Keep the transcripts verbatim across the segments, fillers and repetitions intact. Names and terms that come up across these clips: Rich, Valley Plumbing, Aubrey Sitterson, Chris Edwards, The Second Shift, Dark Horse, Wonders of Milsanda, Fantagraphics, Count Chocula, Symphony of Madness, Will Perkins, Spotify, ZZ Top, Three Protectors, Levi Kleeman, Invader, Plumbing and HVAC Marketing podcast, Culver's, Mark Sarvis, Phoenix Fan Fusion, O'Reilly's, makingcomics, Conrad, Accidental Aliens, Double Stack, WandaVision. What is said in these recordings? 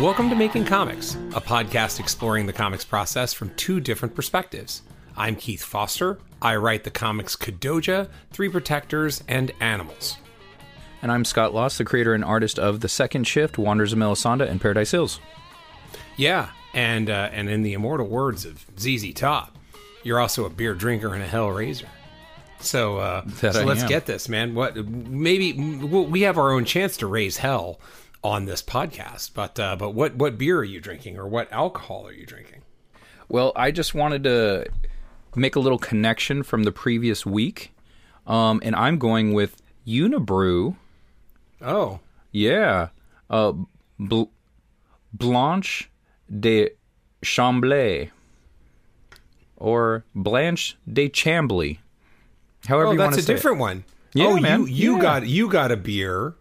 Welcome to Making Comics, a podcast exploring the comics process from two different perspectives. I'm Keith Foster. I write the comics Kadoja, Three Protectors, and Animals. And I'm Scott Loss, the creator and artist of The Second Shift, Wonders of Milsanda, and Paradise Hills. Yeah, and uh, and in the immortal words of Z Z Top, you're also a beer drinker and a hell raiser. So, uh, so let's am. get this, man. What maybe we have our own chance to raise hell on this podcast, but uh, but what what beer are you drinking, or what alcohol are you drinking? Well, I just wanted to make a little connection from the previous week, um, and I'm going with Unibroue. Oh, yeah, uh, bl- Blanche de Chambly, or Blanche de Chambly. However, oh, you want to say. That's a different it. one. Yeah, oh, man. you you yeah. got you got a beer.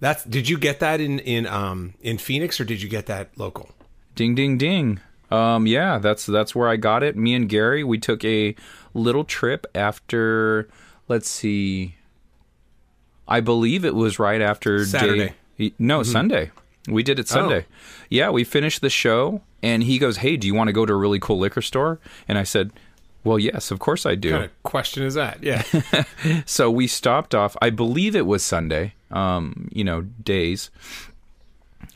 That's. Did you get that in in um in Phoenix, or did you get that local? Ding ding ding. Um yeah, that's that's where I got it. Me and Gary, we took a little trip after. Let's see. I believe it was right after Saturday. Day, no, mm-hmm. Sunday. We did it Sunday. Oh. Yeah, we finished the show, and he goes, "Hey, do you want to go to a really cool liquor store?" And I said, "Well, yes, of course I do." What kind of question is that? Yeah. So we stopped off. I believe it was Sunday. Um, you know, days.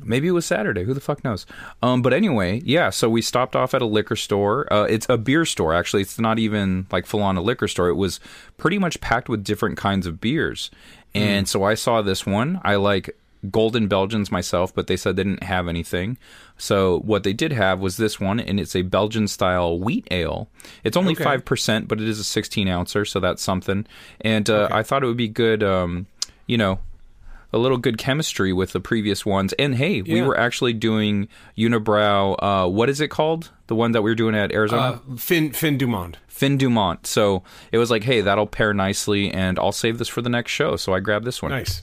Maybe it was Saturday. Who the fuck knows? Um, but anyway, yeah. So we stopped off at a liquor store. Uh, it's a beer store, actually. It's not even like full on a liquor store. It was pretty much packed with different kinds of beers. And mm. so I saw this one. I like Golden Belgians myself, but they said they didn't have anything. So what they did have was this one, and it's a Belgian style wheat ale. It's only okay. five percent, but it is a sixteen ouncer. So that's something. And uh, okay. I thought it would be good, um, you know, a little good chemistry with the previous ones. And hey, yeah. we were actually doing Unibroue, uh, what is it called? The one that we were doing at Arizona? Uh, fin, fin du Monde. Fin du Monde. So it was like, hey, that'll pair nicely, and I'll save this for the next show. So I grabbed this one. Nice.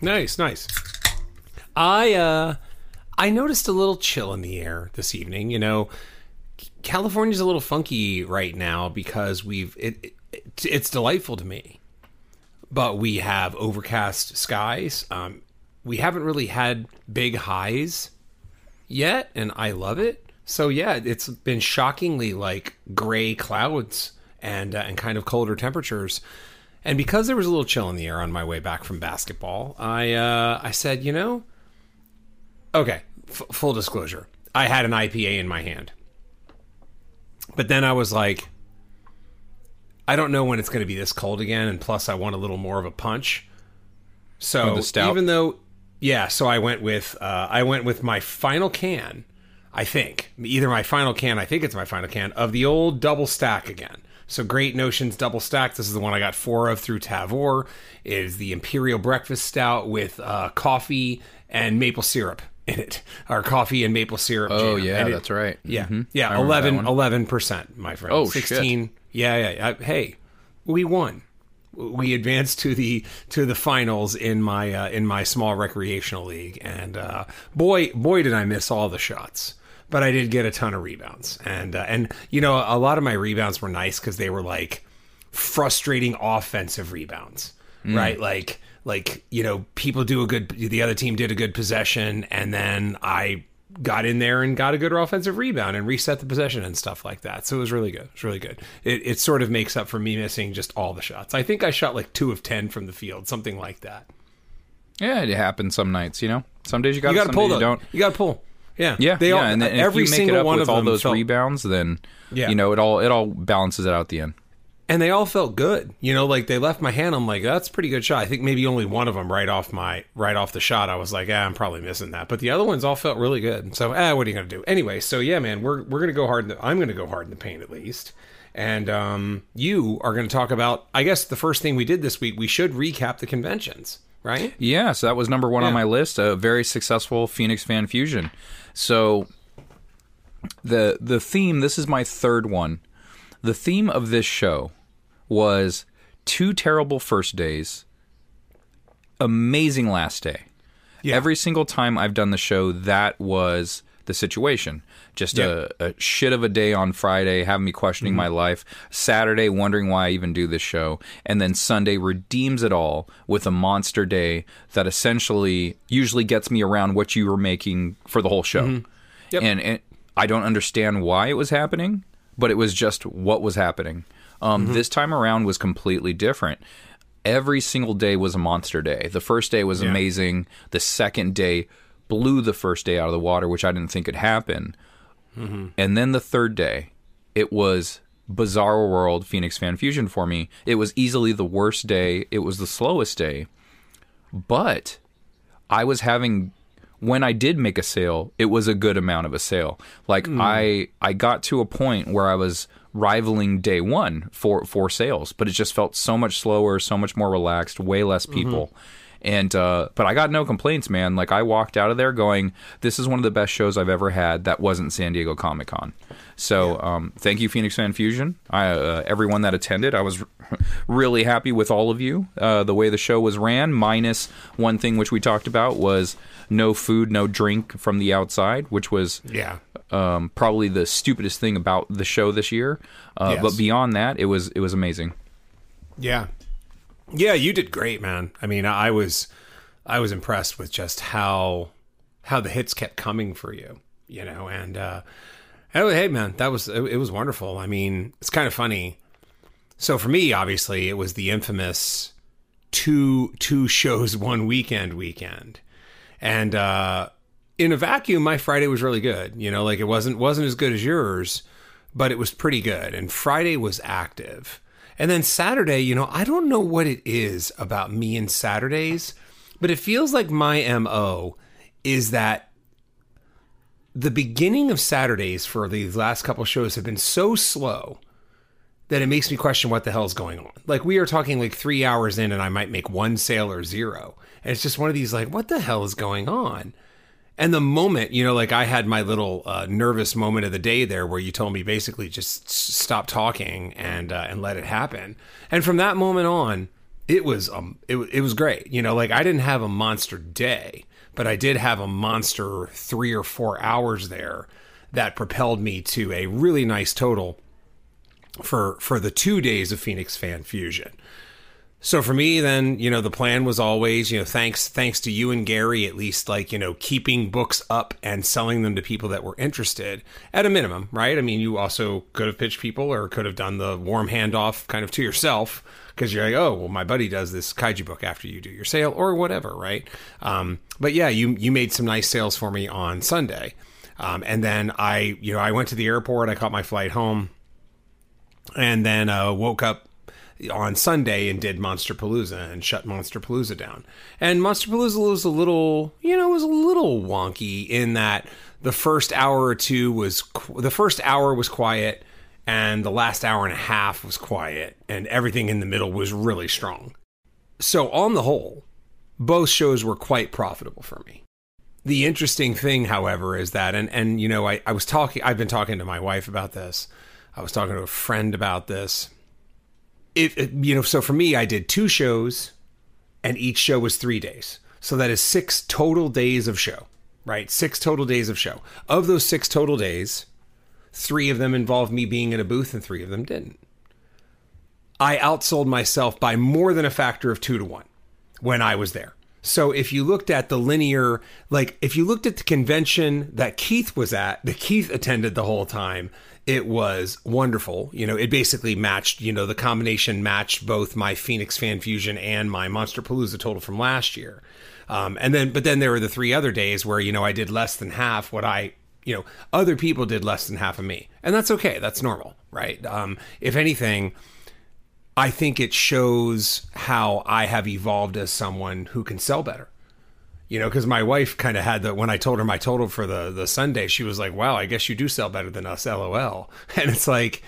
Nice, nice. I, uh, I noticed a little chill in the air this evening. You know, California's a little funky right now because we've, it, it it's delightful to me. But we have overcast skies. Um, we haven't really had big highs yet, and I love it. So yeah, it's been shockingly like gray clouds and uh, and kind of colder temperatures. And because there was a little chill in the air on my way back from basketball, I uh, I said, you know, okay, f- full disclosure, I had an I P A in my hand. But then I was like, I don't know when it's going to be this cold again, and plus I want a little more of a punch. So even though, yeah, so I went with uh, I went with my final can, I think either my final can, I think it's my final can of the old Double Stack again. So Great Notions Double Stack. This is the one I got four of through Tavor. It is the Imperial Breakfast Stout with uh, coffee and maple syrup in it, or coffee and maple syrup. Oh jam. yeah, it, that's right. Yeah, mm-hmm. yeah, I eleven eleven percent, my friend. Oh sixteen. Shit. Yeah, yeah, yeah. Hey, we won. We advanced to the to the finals in my uh, in my small recreational league, and uh, boy, boy, did I miss all the shots. But I did get a ton of rebounds, and uh, and you know, a lot of my rebounds were nice because they were like frustrating offensive rebounds, mm. right? Like like you know, people do a good, the other team did a good possession, and then I got in there and got a good offensive rebound and reset the possession and stuff like that. So it was really good. It's really good. It it sort of makes up for me missing just all the shots. I think I shot like two of ten from the field, something like that. Yeah, it happens some nights. You know, some days you got to pull. You don't. You got to pull. Yeah, yeah. They yeah. All, and, and every if you single make it up one with of all those felt, rebounds, then yeah. you know it all. It all balances it out at the end. And they all felt good. You know, like they left my hand. I'm like, that's a pretty good shot. I think maybe only one of them right off my right off the shot. I was like, ah, I'm probably missing that. But the other ones all felt really good. So, ah, what are you gonna do anyway? So yeah, man, we're we're gonna go hard. In the, I'm gonna go hard in the paint at least. And um, you are gonna talk about. I guess the first thing we did this week, we should recap the conventions, right? Yeah. So that was number one yeah. on my list. A very successful Phoenix Fan Fusion. So the the theme. This is my third one. The theme of this show was two terrible first days, amazing last day. Yeah. Every single time I've done the show, that was the situation. Just yeah. a, a shit of a day on Friday, having me questioning mm-hmm. my life. Saturday, wondering why I even do this show. And then Sunday redeems it all with a monster day that essentially usually gets me around what you were making for the whole show. Mm-hmm. Yep. And, and I don't understand why it was happening, but it was just what was happening. Um, mm-hmm. This time around was completely different. Every single day was a monster day. The first day was yeah. amazing. The second day blew the first day out of the water, which I didn't think could happen. Mm-hmm. And then the third day, it was Bizarro World Phoenix Fan Fusion for me. It was easily the worst day. It was the slowest day. But I was having... When I did make a sale, it was a good amount of a sale. Like mm. I, I got to a point where I was rivaling day one for, for sales, but it just felt so much slower, so much more relaxed, way less people. Mm-hmm. And uh, but I got no complaints, man. Like I walked out of there going, "This is one of the best shows I've ever had." That wasn't San Diego Comic-Con. So yeah. um, thank you, Phoenix Fan Fusion. I, uh, everyone that attended, I was really happy with all of you. Uh, the way the show was ran, minus one thing which we talked about was no food, no drink from the outside, which was yeah. um, probably the stupidest thing about the show this year. Uh, yes. But beyond that, it was it was amazing. Yeah. Yeah, you did great, man. I mean, I was, I was impressed with just how, how the hits kept coming for you, you know. And uh, hey, man, that was it, it was wonderful. I mean, it's kind of funny. So for me, obviously, it was the infamous two two shows one weekend weekend, and uh, in a vacuum, my Friday was really good. You know, like it wasn't wasn't as good as yours, but it was pretty good. And Friday was active. And then Saturday, you know, I don't know what it is about me and Saturdays, but it feels like my M O is that the beginning of Saturdays for these last couple shows have been so slow that it makes me question what the hell's going on. Like we are talking like three hours in and I might make one sale or zero. And it's just one of these like, what the hell is going on? And the moment, you know, like I had my little uh, nervous moment of the day there where you told me basically just stop talking and uh, and let it happen. And from that moment on, it was um it, it was great. You know, like I didn't have a monster day, but I did have a monster three or four hours there that propelled me to a really nice total for for the two days of Phoenix Fan Fusion. So for me, then, you know, the plan was always, you know, thanks, thanks to you and Gary, at least like, you know, keeping books up and selling them to people that were interested at a minimum, right? I mean, you also could have pitched people or could have done the warm handoff kind of to yourself because you're like, oh, well, my buddy does this kaiju book after you do your sale or whatever, right? Um, but yeah, you, you made some nice sales for me on Sunday. Um, and then I, you know, I went to the airport, I caught my flight home and then uh, woke up on Sunday and did Monsterpalooza and shut Monsterpalooza down. And Monsterpalooza was a little, you know, was a little wonky in that the first hour or two was, the first hour was quiet and the last hour and a half was quiet and everything in the middle was really strong. So on the whole, both shows were quite profitable for me. The interesting thing, however, is that, and, and you know, I, I was talking, I've been talking to my wife about this. I was talking to a friend about this. It, it, you know, so for me, I did two shows and each show was three days. So that is six total days of show, right? Six total days of show. Of those six total days, three of them involved me being in a booth and three of them didn't. I outsold myself by more than a factor of two to one when I was there. So if you looked at the linear, like if you looked at the convention that Keith was at, that Keith attended the whole time, it was wonderful. You know, it basically matched, you know, the combination matched both my Phoenix Fan Fusion and my Monsterpalooza total from last year. Um, and then, but then there were the three other days where, you know, I did less than half what I, you know, other people did less than half of me. And that's okay. That's normal, right? Um, if anything, I think it shows how I have evolved as someone who can sell better. You know, because my wife kind of had the, when I told her my total for the the Sunday, she was like, wow, I guess you do sell better than us, LOL. And it's like,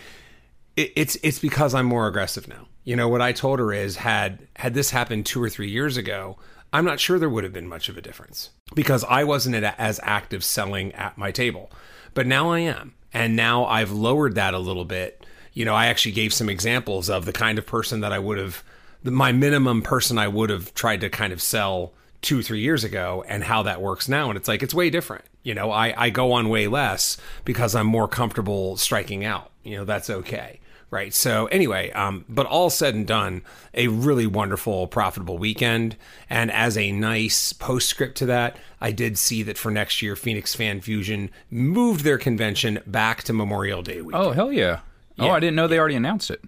it, it's it's because I'm more aggressive now. You know, what I told her is, had had this happened two or three years ago, I'm not sure there would have been much of a difference because I wasn't as active selling at my table. But now I am. And now I've lowered that a little bit. You know, I actually gave some examples of the kind of person that I would have, my minimum person I would have tried to kind of sell two, three years ago and how that works now. And it's like, it's way different. You know, I, I go on way less because I'm more comfortable striking out. You know, that's okay. Right. So anyway, um, but all said and done, a really wonderful, profitable weekend. And as a nice postscript to that, I did see that for next year, Phoenix Fan Fusion moved their convention back to Memorial Day weekend. Oh, hell yeah. yeah. Oh, I didn't know they already announced it.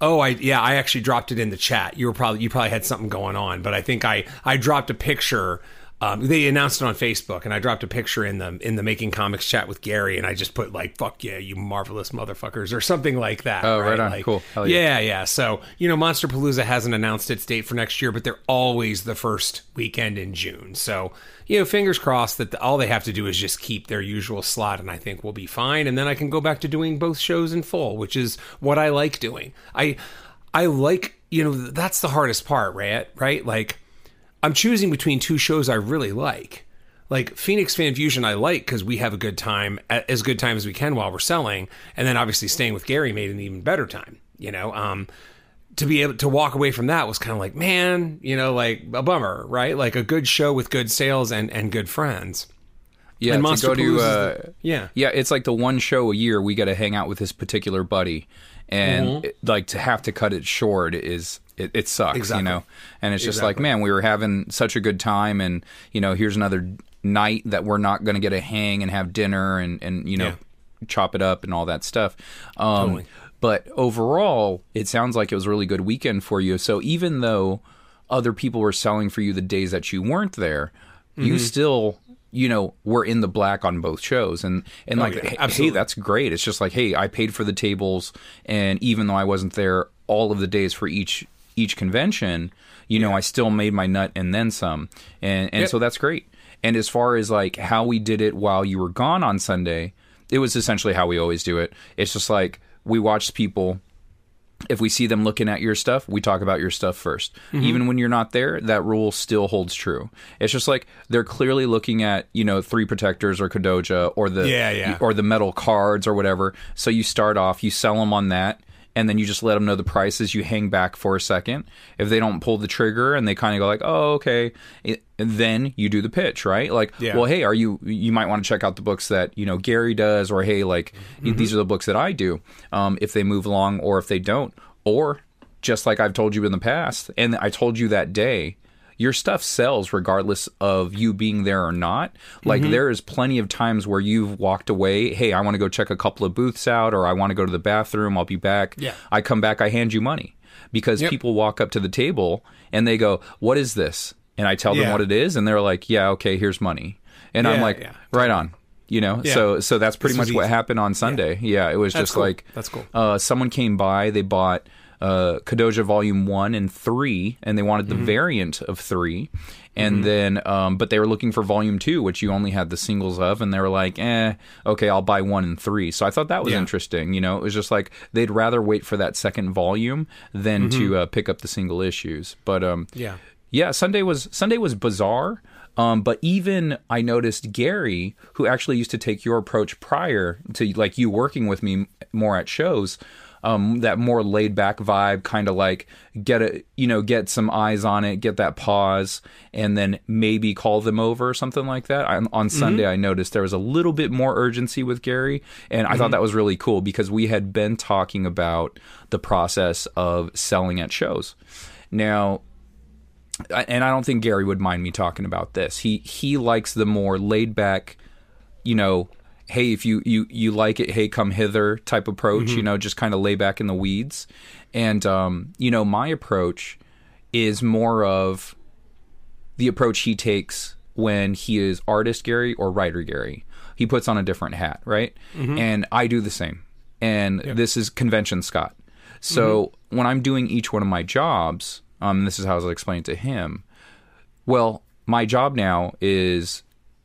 Oh, I yeah, I actually dropped it in the chat. You were probably you probably had something going on, but I think I, I dropped a picture. Um, they announced it on Facebook, and I dropped a picture in the in the Making Comics chat with Gary, and I just put like "fuck yeah, you marvelous motherfuckers" or something like that. Oh, right, right on, like, cool. Hell yeah. yeah, yeah. So you know, Monsterpalooza hasn't announced its date for next year, but they're always the first weekend in June. So you know, fingers crossed that the, all they have to do is just keep their usual slot, and I think we'll be fine. And then I can go back to doing both shows in full, which is what I like doing. I I like you know that's the hardest part, right? Right, like. I'm choosing between two shows I really like. Like Phoenix Fan Fusion I like because we have a good time, as good time as we can while we're selling. And then obviously staying with Gary made an even better time, you know. Um, to be able to walk away from that was kind of like, man, you know, like a bummer, right? Like a good show with good sales and, and good friends. Yeah, and to go to, uh, the, yeah. yeah, it's like the one show a year we got to hang out with this particular buddy. And mm-hmm. it, like to have to cut it short is... It, it sucks, exactly. you know, and it's just exactly. like, man, we were having such a good time. And, you know, here's another night that we're not going to get a hang and have dinner and, and you know, yeah. chop it up and all that stuff. Um, totally. But overall, it sounds like it was a really good weekend for you. So even though other people were selling for you the days that you weren't there, mm-hmm. you still... you know, we're in the black on both shows. And, and oh, like, yeah, hey, hey, that's great. It's just like, hey, I paid for the tables. And even though I wasn't there all of the days for each each convention, you yeah. know, I still made my nut and then some. And and yep. so that's great. And as far as like how we did it while you were gone on Sunday, it was essentially how we always do it. It's just like we watched people. If we see them looking at your stuff, we talk about your stuff first. Mm-hmm. Even when you're not there, that rule still holds true. It's just like they're clearly looking at, you know, Three Protectors or Kadoja or the yeah, yeah. or the metal cards or whatever. So you start off, you sell them on that, and then you just let them know the prices. You hang back for a second. If they don't pull the trigger and they kind of go like, oh, okay, it, then you do the pitch, right? Like, yeah. well, hey, are you, you might want to check out the books that, you know, Gary does, or hey, like, mm-hmm. these are the books that I do, um, if they move along or if they don't. Or just like I've told you in the past, and I told you that day, your stuff sells regardless of you being there or not. Like mm-hmm. there is plenty of times where you've walked away. Hey, I want to go check a couple of booths out, or I want to go to the bathroom. I'll be back. Yeah. I come back. I hand you money because yep. people walk up to the table and they go, what is this? And I tell yeah. them what it is. And they're like, yeah, okay, here's money. And yeah, I'm like, yeah. right on. You know, yeah. so so that's pretty much easy. What happened on Sunday. Yeah, yeah it was that's just cool. like that's cool. Uh, someone came by. They bought uh, Kadoja Volume One and Three, and they wanted the mm-hmm. variant of Three, and mm-hmm. then um, but they were looking for Volume Two, which you only had the singles of, and they were like, eh, okay, I'll buy One and Three. So I thought that was yeah. interesting. You know, it was just like they'd rather wait for that second volume than mm-hmm. to uh, pick up the single issues. But um, yeah, yeah, Sunday was Sunday was bizarre. Um, but even I noticed Gary, who actually used to take your approach prior to like you working with me more at shows, um, that more laid back vibe, kind of like get a, you know, get some eyes on it, get that pause and then maybe call them over or something like that. I, on Sunday, mm-hmm. I noticed there was a little bit more urgency with Gary. And I mm-hmm. thought that was really cool because we had been talking about the process of selling at shows. Now, and I don't think Gary would mind me talking about this. He he likes the more laid back, you know, hey, if you, you, you like it, hey, come hither type approach, mm-hmm. you know, just kind of lay back in the weeds. And, um, you know, my approach is more of the approach he takes when he is artist Gary or writer Gary. He puts on a different hat, right? Mm-hmm. And I do the same. And yep. this is convention Scott. So mm-hmm. when I'm doing each one of my jobs... Um, this is how I was explaining to him. Well, my job now is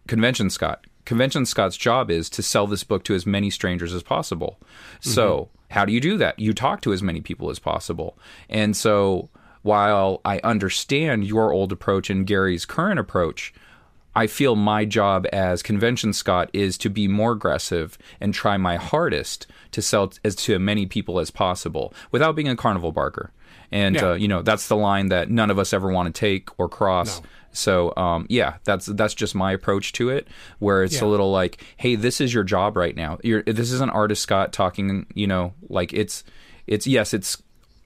Convention Scott. Convention Scott's job is to sell this book to as many strangers as possible. Mm-hmm. So how do you do that? You talk to as many people as possible. And so while I understand your old approach and Gary's current approach, I feel my job as Convention Scott is to be more aggressive and try my hardest to sell t- as to many people as possible without being a carnival barker. And, yeah. uh, you know, that's the line that none of us ever want to take or cross. No. So um, yeah, that's that's just my approach to it, where it's yeah. a little like, hey, this is your job right now. You're, this is an artist Scott talking, you know, like it's it's yes, it's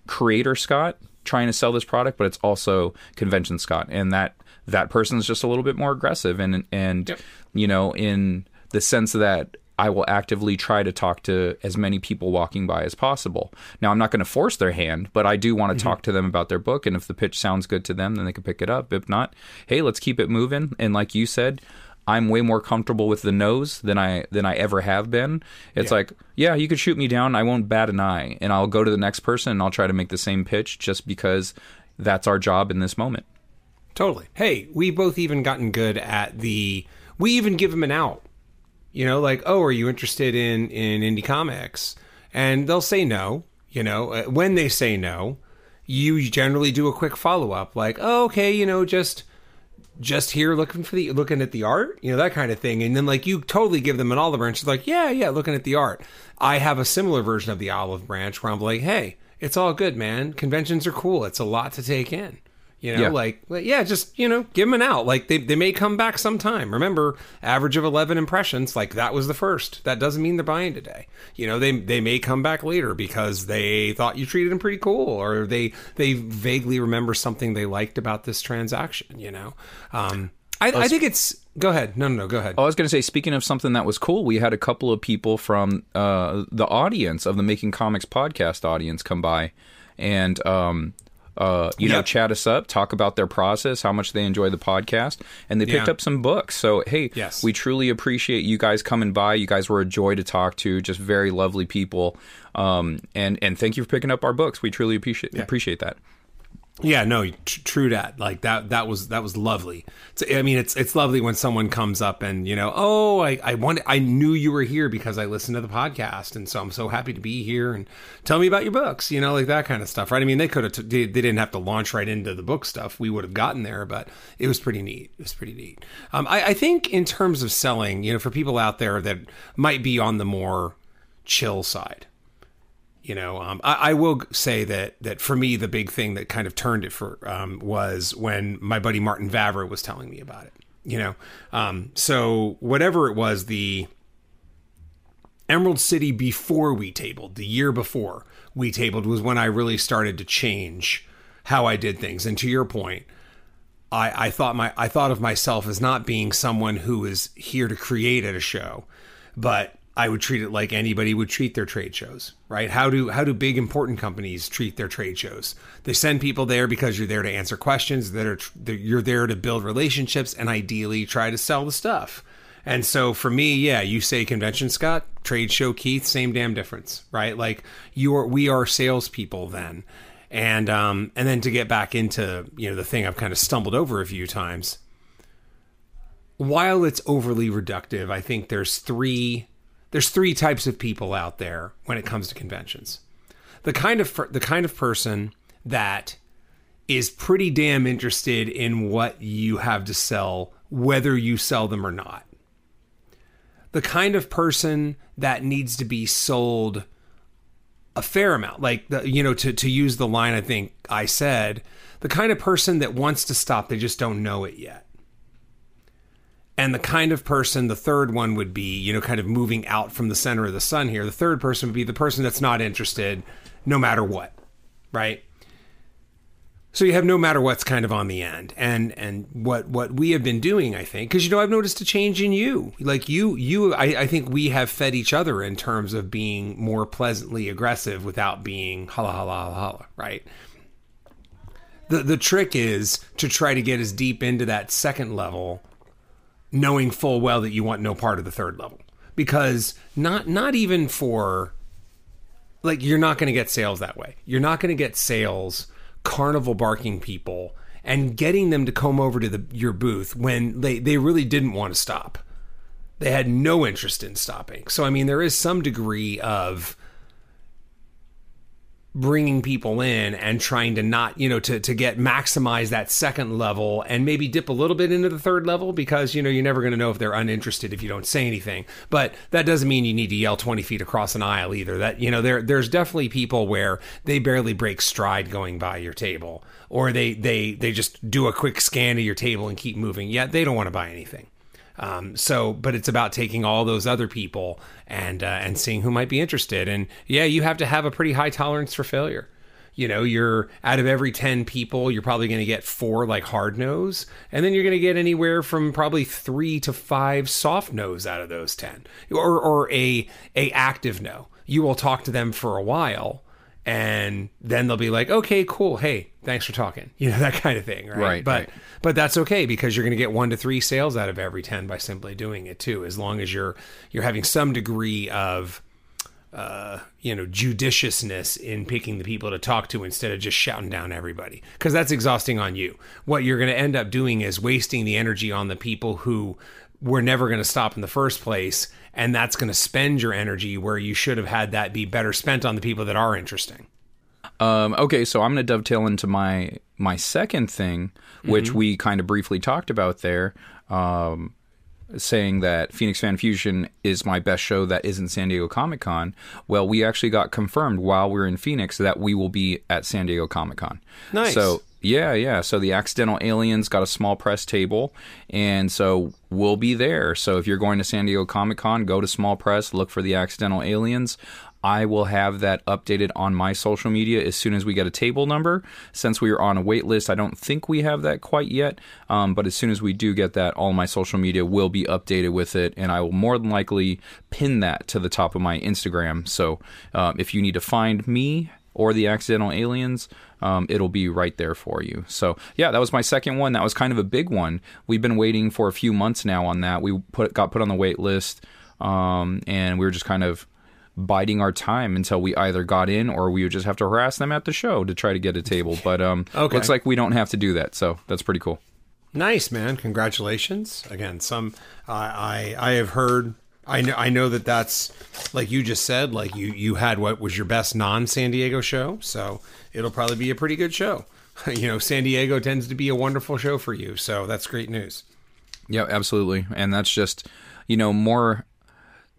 creator Scott trying to sell this product, but it's also convention Scott, and that that person's just a little bit more aggressive and and yep. you know, in the sense that I will actively try to talk to as many people walking by as possible. Now, I'm not going to force their hand, but I do want to mm-hmm. talk to them about their book. And if the pitch sounds good to them, then they can pick it up. If not, hey, let's keep it moving. And like you said, I'm way more comfortable with the no's than I than I ever have been. It's yeah. like, yeah, you could shoot me down. I won't bat an eye. And I'll go to the next person and I'll try to make the same pitch just because that's our job in this moment. Totally. Hey, we both even gotten good at the, we even give them an out. You know, like, oh, are you interested in, in indie comics? And they'll say no. You know, when they say no, you generally do a quick follow up, like, oh, okay, you know, just just here looking for the looking at the art, you know, that kind of thing. And then like you totally give them an olive branch, like, yeah, yeah, looking at the art. I have a similar version of the olive branch where I'm like, hey, it's all good, man. Conventions are cool. It's a lot to take in. You know, yeah. like, yeah, just, you know, give them an out. Like, they they may come back sometime. Remember, average of eleven impressions, like, that was the first. That doesn't mean they're buying today. You know, they they may come back later because they thought you treated them pretty cool, or they, they vaguely remember something they liked about this transaction, you know? Um, I, I think it's... Go ahead. No, no, no. Go ahead. I was going to say, speaking of something that was cool, we had a couple of people from uh, the audience of the Making Comics podcast audience come by, and... um. Uh, you yep. know, chat us up, talk about their process, how much they enjoy the podcast, and they picked yeah. up some books. So, hey, yes. we truly appreciate you guys coming by. You guys were a joy to talk to, just very lovely people. Um, and, and thank you for picking up our books. We truly appreciate yeah. appreciate that. Yeah, no, t- true that. Like that, that was that was lovely. It's, I mean, it's it's lovely when someone comes up and, you know, oh, I I wanted, I knew you were here because I listened to the podcast, and so I'm so happy to be here. And tell me about your books, you know, like that kind of stuff, right? I mean, they could have t- they, they didn't have to launch right into the book stuff. We would have gotten there, but it was pretty neat. It was pretty neat. Um, I, I think in terms of selling, you know, for people out there that might be on the more chill side. You know, um, I, I will say that that for me, the big thing that kind of turned it for um, was when my buddy Martin Vavra was telling me about it, you know. Um, so whatever it was, the Emerald City before we tabled, the year before we tabled was when I really started to change how I did things. And to your point, I, I thought my I thought of myself as not being someone who is here to create at a show, but I would treat it like anybody would treat their trade shows, right? How do how do big important companies treat their trade shows? They send people there because you're there to answer questions, that are you're there to build relationships, and ideally try to sell the stuff. And so for me, yeah, you say convention Scott, trade show Keith, same damn difference, right? Like you are, we are salespeople then, and um, and then to get back into, you know, the thing I've kind of stumbled over a few times. While it's overly reductive, I think there's three. There's three types of people out there when it comes to conventions. The kind of the kind of person that is pretty damn interested in what you have to sell, whether you sell them or not. The kind of person that needs to be sold a fair amount, like, the, you know, to, to use the line I think I said, the kind of person that wants to stop, they just don't know it yet. And the kind of person, the third one would be, you know, kind of moving out from the center of the sun here. The third person would be the person that's not interested no matter what, right? So you have no matter what's kind of on the end. And and what, what we have been doing, I think, because, you know, I've noticed a change in you. Like you, you, I, I think we have fed each other in terms of being more pleasantly aggressive without being holla, holla, holla, holla, right? The The trick is to try to get as deep into that second level, knowing full well that you want no part of the third level, because not not even for, like, you're not going to get sales that way. You're not going to get sales carnival barking people and getting them to come over to the, your booth when they, they really didn't want to stop. They had no interest in stopping. So, I mean, there is some degree of bringing people in and trying to not, you know, to, to get maximize that second level and maybe dip a little bit into the third level because, you know, you're never going to know if they're uninterested if you don't say anything. But that doesn't mean you need to yell twenty feet across an aisle either. That, you know, there there's definitely people where they barely break stride going by your table, or they they they just do a quick scan of your table and keep moving. Yeah, they don't want to buy anything. Um, so, but it's about taking all those other people and, uh, and seeing who might be interested. And yeah, you have to have a pretty high tolerance for failure. You know, you're out of every ten people, you're probably going to get four like hard nose, and then you're going to get anywhere from probably three to five soft nose out of those ten, or, or a, a active no. You will talk to them for a while, and then they'll be like, okay, cool. Hey, thanks for talking. You know, that kind of thing. Right. right but, right. but that's okay, because you're going to get one to three sales out of every ten by simply doing it too. As long as you're, you're having some degree of, uh, you know, judiciousness in picking the people to talk to instead of just shouting down everybody. Cause that's exhausting on you. What you're going to end up doing is wasting the energy on the people who were never going to stop in the first place. And that's going to spend your energy where you should have had that be better spent on the people that are interesting. Um, okay, so I'm going to dovetail into my my second thing, mm-hmm. which we kind of briefly talked about there, um, saying that Phoenix Fan Fusion is my best show that isn't San Diego Comic-Con. Well, we actually got confirmed while we were in Phoenix that we will be at San Diego Comic-Con. Nice. So yeah, yeah. So the Accidental Aliens got a small press table, and so we'll be there. So if you're going to San Diego Comic-Con, go to small press, look for the Accidental Aliens. I will have that updated on my social media as soon as we get a table number. Since we are on a wait list, I don't think we have that quite yet. Um, but as soon as we do get that, all my social media will be updated with it, and I will more than likely pin that to the top of my Instagram. So um, if you need to find me or the Accidental Aliens, um, it'll be right there for you. So yeah, that was my second one. That was kind of a big one. We've been waiting for a few months now on that. We put got put on the wait list, um, and we were just kind of biding our time until we either got in or we would just have to harass them at the show to try to get a table. But um, okay. Looks like we don't have to do that, so that's pretty cool. Nice, man. Congratulations. Again, some uh, I I have heard... I know, I know that that's, like you just said, like you, you had what was your best non-San Diego show, so it'll probably be a pretty good show. You know, San Diego tends to be a wonderful show for you, so that's great news. Yeah, absolutely. And that's just, you know, more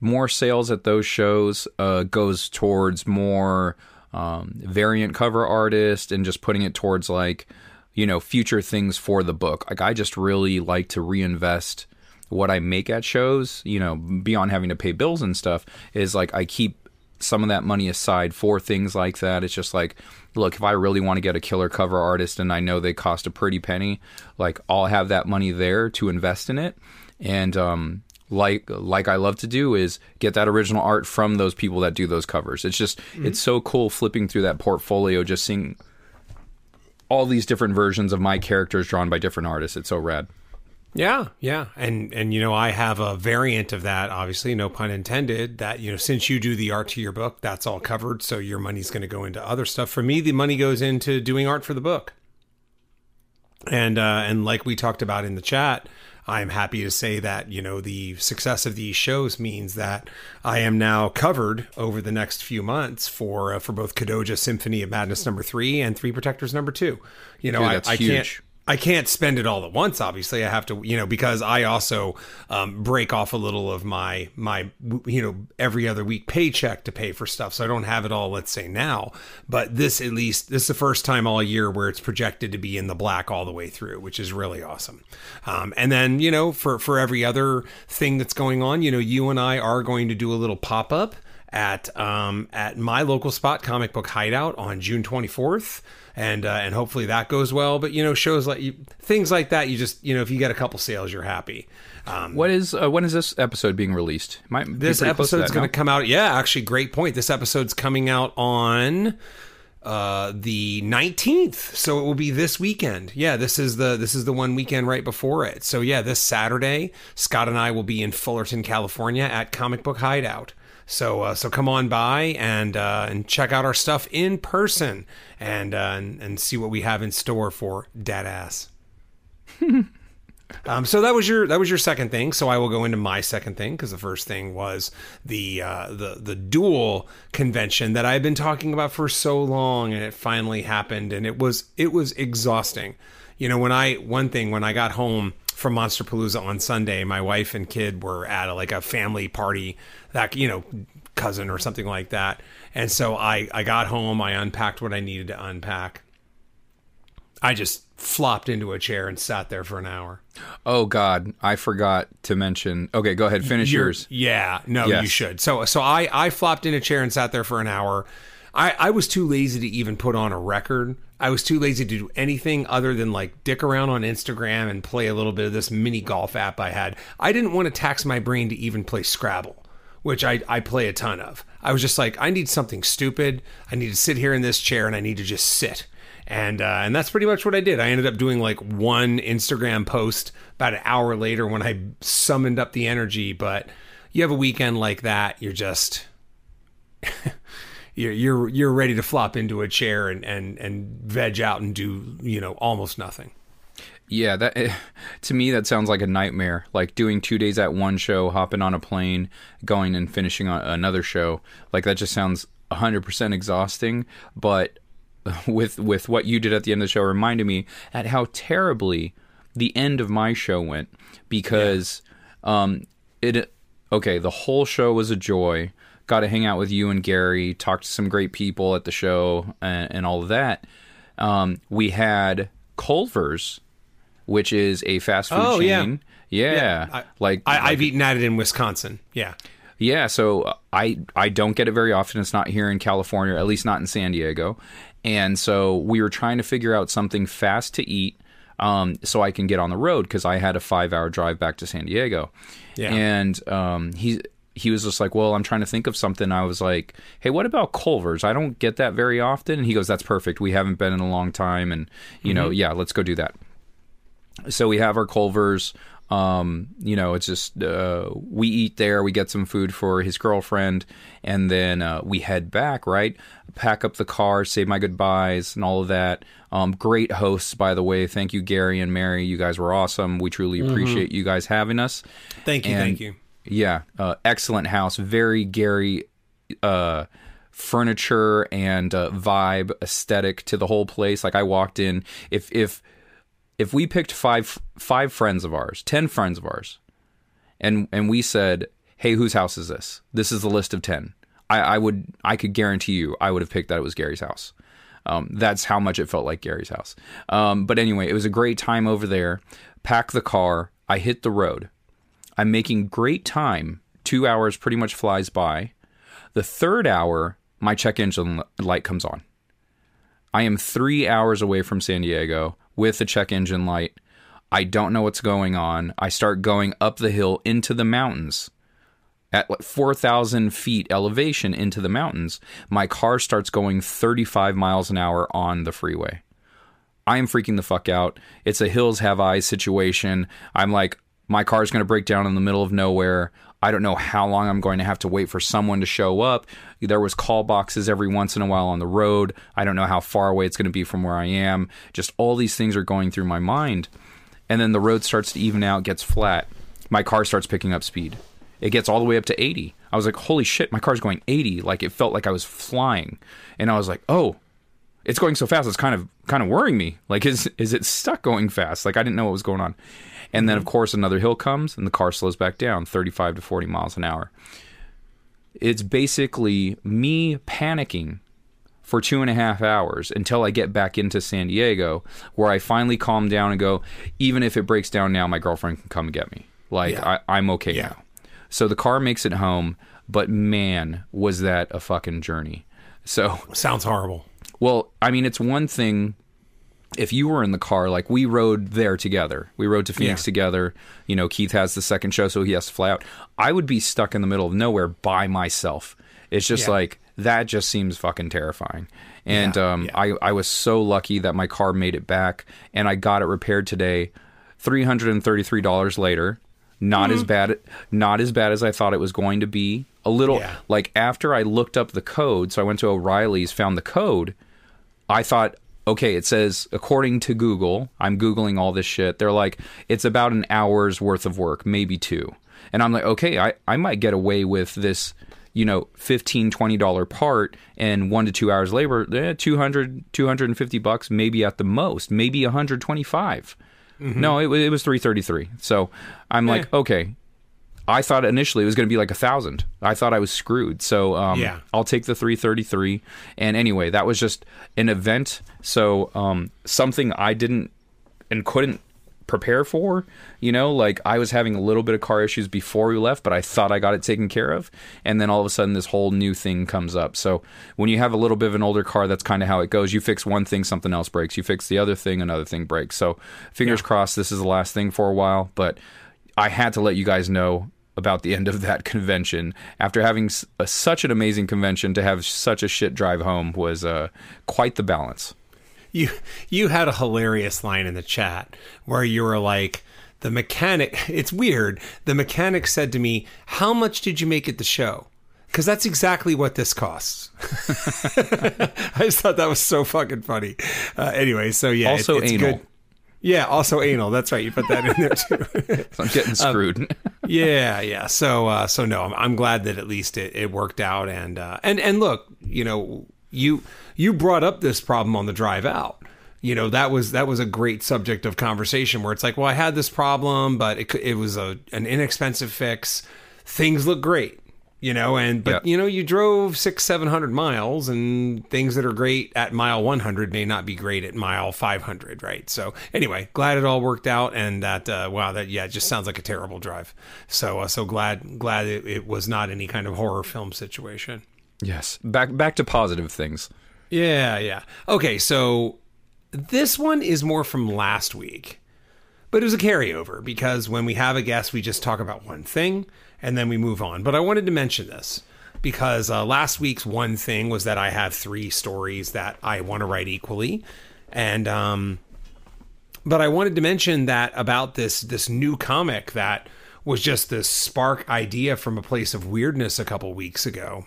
more sales at those shows uh, goes towards more um, variant cover artists and just putting it towards, like, you know, future things for the book. Like, I just really like to reinvest what I make at shows, you know, beyond having to pay bills and stuff, is like I keep some of that money aside for things like that. It's just like, look, if I really want to get a killer cover artist and I know they cost a pretty penny, like I'll have that money there to invest in it. And um, like like I love to do is get that original art from those people that do those covers. It's just, mm-hmm. It's so cool flipping through that portfolio, just seeing all these different versions of my characters drawn by different artists. It's so rad. Yeah, yeah. And, and you know, I have a variant of that, obviously, no pun intended, that, you know, since you do the art to your book, that's all covered. So your money's going to go into other stuff. For me, the money goes into doing art for the book. And uh, and like we talked about in the chat, I'm happy to say that, you know, the success of these shows means that I am now covered over the next few months for uh, for both Kadoja Symphony of Madness number three and Three Protectors number two. You know, Dude, that's I, I huge. can't... I can't spend it all at once, obviously. I have to, you know, because I also um, break off a little of my, my, you know, every other week paycheck to pay for stuff. So I don't have it all, let's say now, but this, at least this is the first time all year where it's projected to be in the black all the way through, which is really awesome. Um, and then, you know, for, for every other thing that's going on, you know, you and I are going to do a little pop-up at, um, at my local spot, Comic Book Hideout, on June twenty-fourth. And uh, and hopefully that goes well. But, you know, shows like you, things like that, you just, you know, if you get a couple sales, you're happy. Um, what is uh, when is this episode being released? Might this episode's going to come out. Yeah, actually, great point. This episode's coming out on uh, the nineteenth. So it will be this weekend. Yeah, this is the this is the one weekend right before it. So, yeah, this Saturday, Scott and I will be in Fullerton, California at Comic Book Hideout. So uh, so come on by and uh, and check out our stuff in person and, uh, and and see what we have in store for Dadass. Um, so that was your that was your second thing. So I will go into my second thing, because the first thing was the uh, the the dual convention that I've been talking about for so long, and it finally happened, and it was it was exhausting. You know, when I one thing when I got home from Monsterpalooza on Sunday, my wife and kid were at a, like a family party, that you know, cousin or something like that, and so I I got home, I unpacked what I needed to unpack. I just flopped into a chair and sat there for an hour. Oh God, I forgot to mention. Okay, go ahead, finish You're, yours. Yeah, no, yes. you should. So, so I, I flopped in a chair and sat there for an hour. I, I was too lazy to even put on a record. I was too lazy to do anything other than like dick around on Instagram and play a little bit of this mini golf app I had. I didn't want to tax my brain to even play Scrabble, which I, I play a ton of. I was just like, I need something stupid. I need to sit here in this chair and I need to just sit. And uh, and that's pretty much what I did. I ended up doing like one Instagram post about an hour later when I summoned up the energy. But you have a weekend like that, you're just you're you're you're ready to flop into a chair and, and, and veg out and do, you know, almost nothing. Yeah, that to me that sounds like a nightmare. Like doing two days at one show, hopping on a plane, going and finishing on another show. Like that just sounds one hundred percent exhausting, but with with what you did at the end of the show reminded me at how terribly the end of my show went, because yeah. um it okay the whole show was a joy. Got to hang out with you and Gary, talked to some great people at the show, and, and all of that. Um we had Culver's, which is a fast food oh, chain. Yeah, yeah. yeah. I, like, I, like I've eaten at it in Wisconsin. Yeah. Yeah, so I I don't get it very often. It's not here in California, at least not in San Diego. And so we were trying to figure out something fast to eat um, so I can get on the road, because I had a five-hour drive back to San Diego. Yeah. And um, he he was just like, well, I'm trying to think of something. I was like, hey, what about Culver's? I don't get that very often. And he goes, that's perfect. We haven't been in a long time. And, you mm-hmm. know, yeah, let's go do that. So we have our Culver's. Um, you know, it's just, uh, we eat there, we get some food for his girlfriend, and then, uh, we head back, right? Pack up the car, say my goodbyes and all of that. Um, great hosts, by the way. Thank you, Gary and Mary. You guys were awesome. We truly appreciate mm-hmm. you guys having us. Thank you. And, thank you. Yeah. Uh, excellent house. Very Gary, uh, furniture and, uh, vibe aesthetic to the whole place. Like I walked in, if, if, If we picked five five friends of ours, ten friends of ours, and and we said, hey, whose house is this? This is the list of ten. I, I would I could guarantee you I would have picked that it was Gary's house. Um, that's how much it felt like Gary's house. Um, but anyway, it was a great time over there. Pack the car. I hit the road. I'm making great time. Two hours pretty much flies by. The third hour, my check engine light comes on. I am three hours away from San Diego with the check engine light. I don't know what's going on. I start going up the hill into the mountains at like four thousand feet elevation into the mountains. My car starts going thirty-five miles an hour on the freeway. I am freaking the fuck out. It's a hills have eyes situation. I'm like, my car's going to break down in the middle of nowhere. I don't know how long I'm going to have to wait for someone to show up. There was call boxes every once in a while on the road. I don't know how far away it's going to be from where I am. Just all these things are going through my mind. And then the road starts to even out, gets flat. My car starts picking up speed. It gets all the way up to eighty. I was like, holy shit, my car's going eighty. Like it felt like I was flying. And I was like, oh, it's going so fast. It's kind of kind of worrying me. Like, is is it stuck going fast? Like I didn't know what was going on. And then, of course, another hill comes and the car slows back down, thirty-five to forty miles an hour. It's basically me panicking for two and a half hours until I get back into San Diego, where I finally calm down and go, even if it breaks down now, my girlfriend can come get me. Like, yeah. I, I'm okay yeah. now. So the car makes it home, but man, was that a fucking journey. So sounds horrible. Well, I mean, it's one thing. If you were in the car, like we rode there together, we rode to Phoenix yeah. together, you know, Keith has the second show, so he has to fly out. I would be stuck in the middle of nowhere by myself. It's just yeah. like, that just seems fucking terrifying. And yeah. um, yeah. I, I was so lucky that my car made it back and I got it repaired today. three hundred thirty-three dollars later, not mm-hmm. as bad, not as bad as I thought it was going to be. A little yeah. like after I looked up the code, so I went to O'Reilly's, found the code. I thought, okay, it says, according to Google, I'm Googling all this shit. They're like, it's about an hour's worth of work, maybe two. And I'm like, okay, I, I might get away with this, you know, fifteen, twenty dollars part and one to two hours labor, eh, two hundred, two fifty bucks, maybe at the most, maybe one hundred twenty-five. Mm-hmm. No, it, it was three thirty-three. So I'm yeah. like, okay, I thought initially it was going to be like a thousand. I thought I was screwed. So um, yeah. I'll take the three thirty-three. And anyway, that was just an event. So um, something I didn't and couldn't prepare for, you know, like I was having a little bit of car issues before we left, but I thought I got it taken care of. And then all of a sudden this whole new thing comes up. So when you have a little bit of an older car, that's kind of how it goes. You fix one thing, something else breaks. You fix the other thing, another thing breaks. So fingers yeah. crossed, this is the last thing for a while. But I had to let you guys know about the end of that convention. After having a, such an amazing convention, to have such a shit drive home was uh, quite the balance. You you had a hilarious line in the chat where you were like, the mechanic, it's weird, the mechanic said to me, how much did you make at the show? Because that's exactly what this costs. I just thought that was so fucking funny. Uh, anyway, so yeah. Also it, it's anal. Good. Yeah, also anal. That's right. You put that in there too. So I'm getting screwed. Um, yeah, yeah. So, uh, so no, I'm, I'm glad that at least it, it worked out. And uh, and and look, you know, you you brought up this problem on the drive out. You know, that was that was a great subject of conversation where it's like, well, I had this problem, but it it was a an inexpensive fix. Things look great, you know, and but yeah. you know, you drove six seven hundred miles, and things that are great at mile one hundred may not be great at mile five hundred, right? So anyway, glad it all worked out, and that uh, wow, that yeah, it just sounds like a terrible drive. So uh, so glad glad it, it was not any kind of horror film situation. Yes, back back to positive things. Yeah, yeah. Okay, so this one is more from last week, but it was a carryover because when we have a guest, we just talk about one thing and then we move on. But I wanted to mention this because uh, last week's one thing was that I have three stories that I want to write equally, and um, but I wanted to mention that about this this new comic that was just this spark idea from a place of weirdness a couple weeks ago.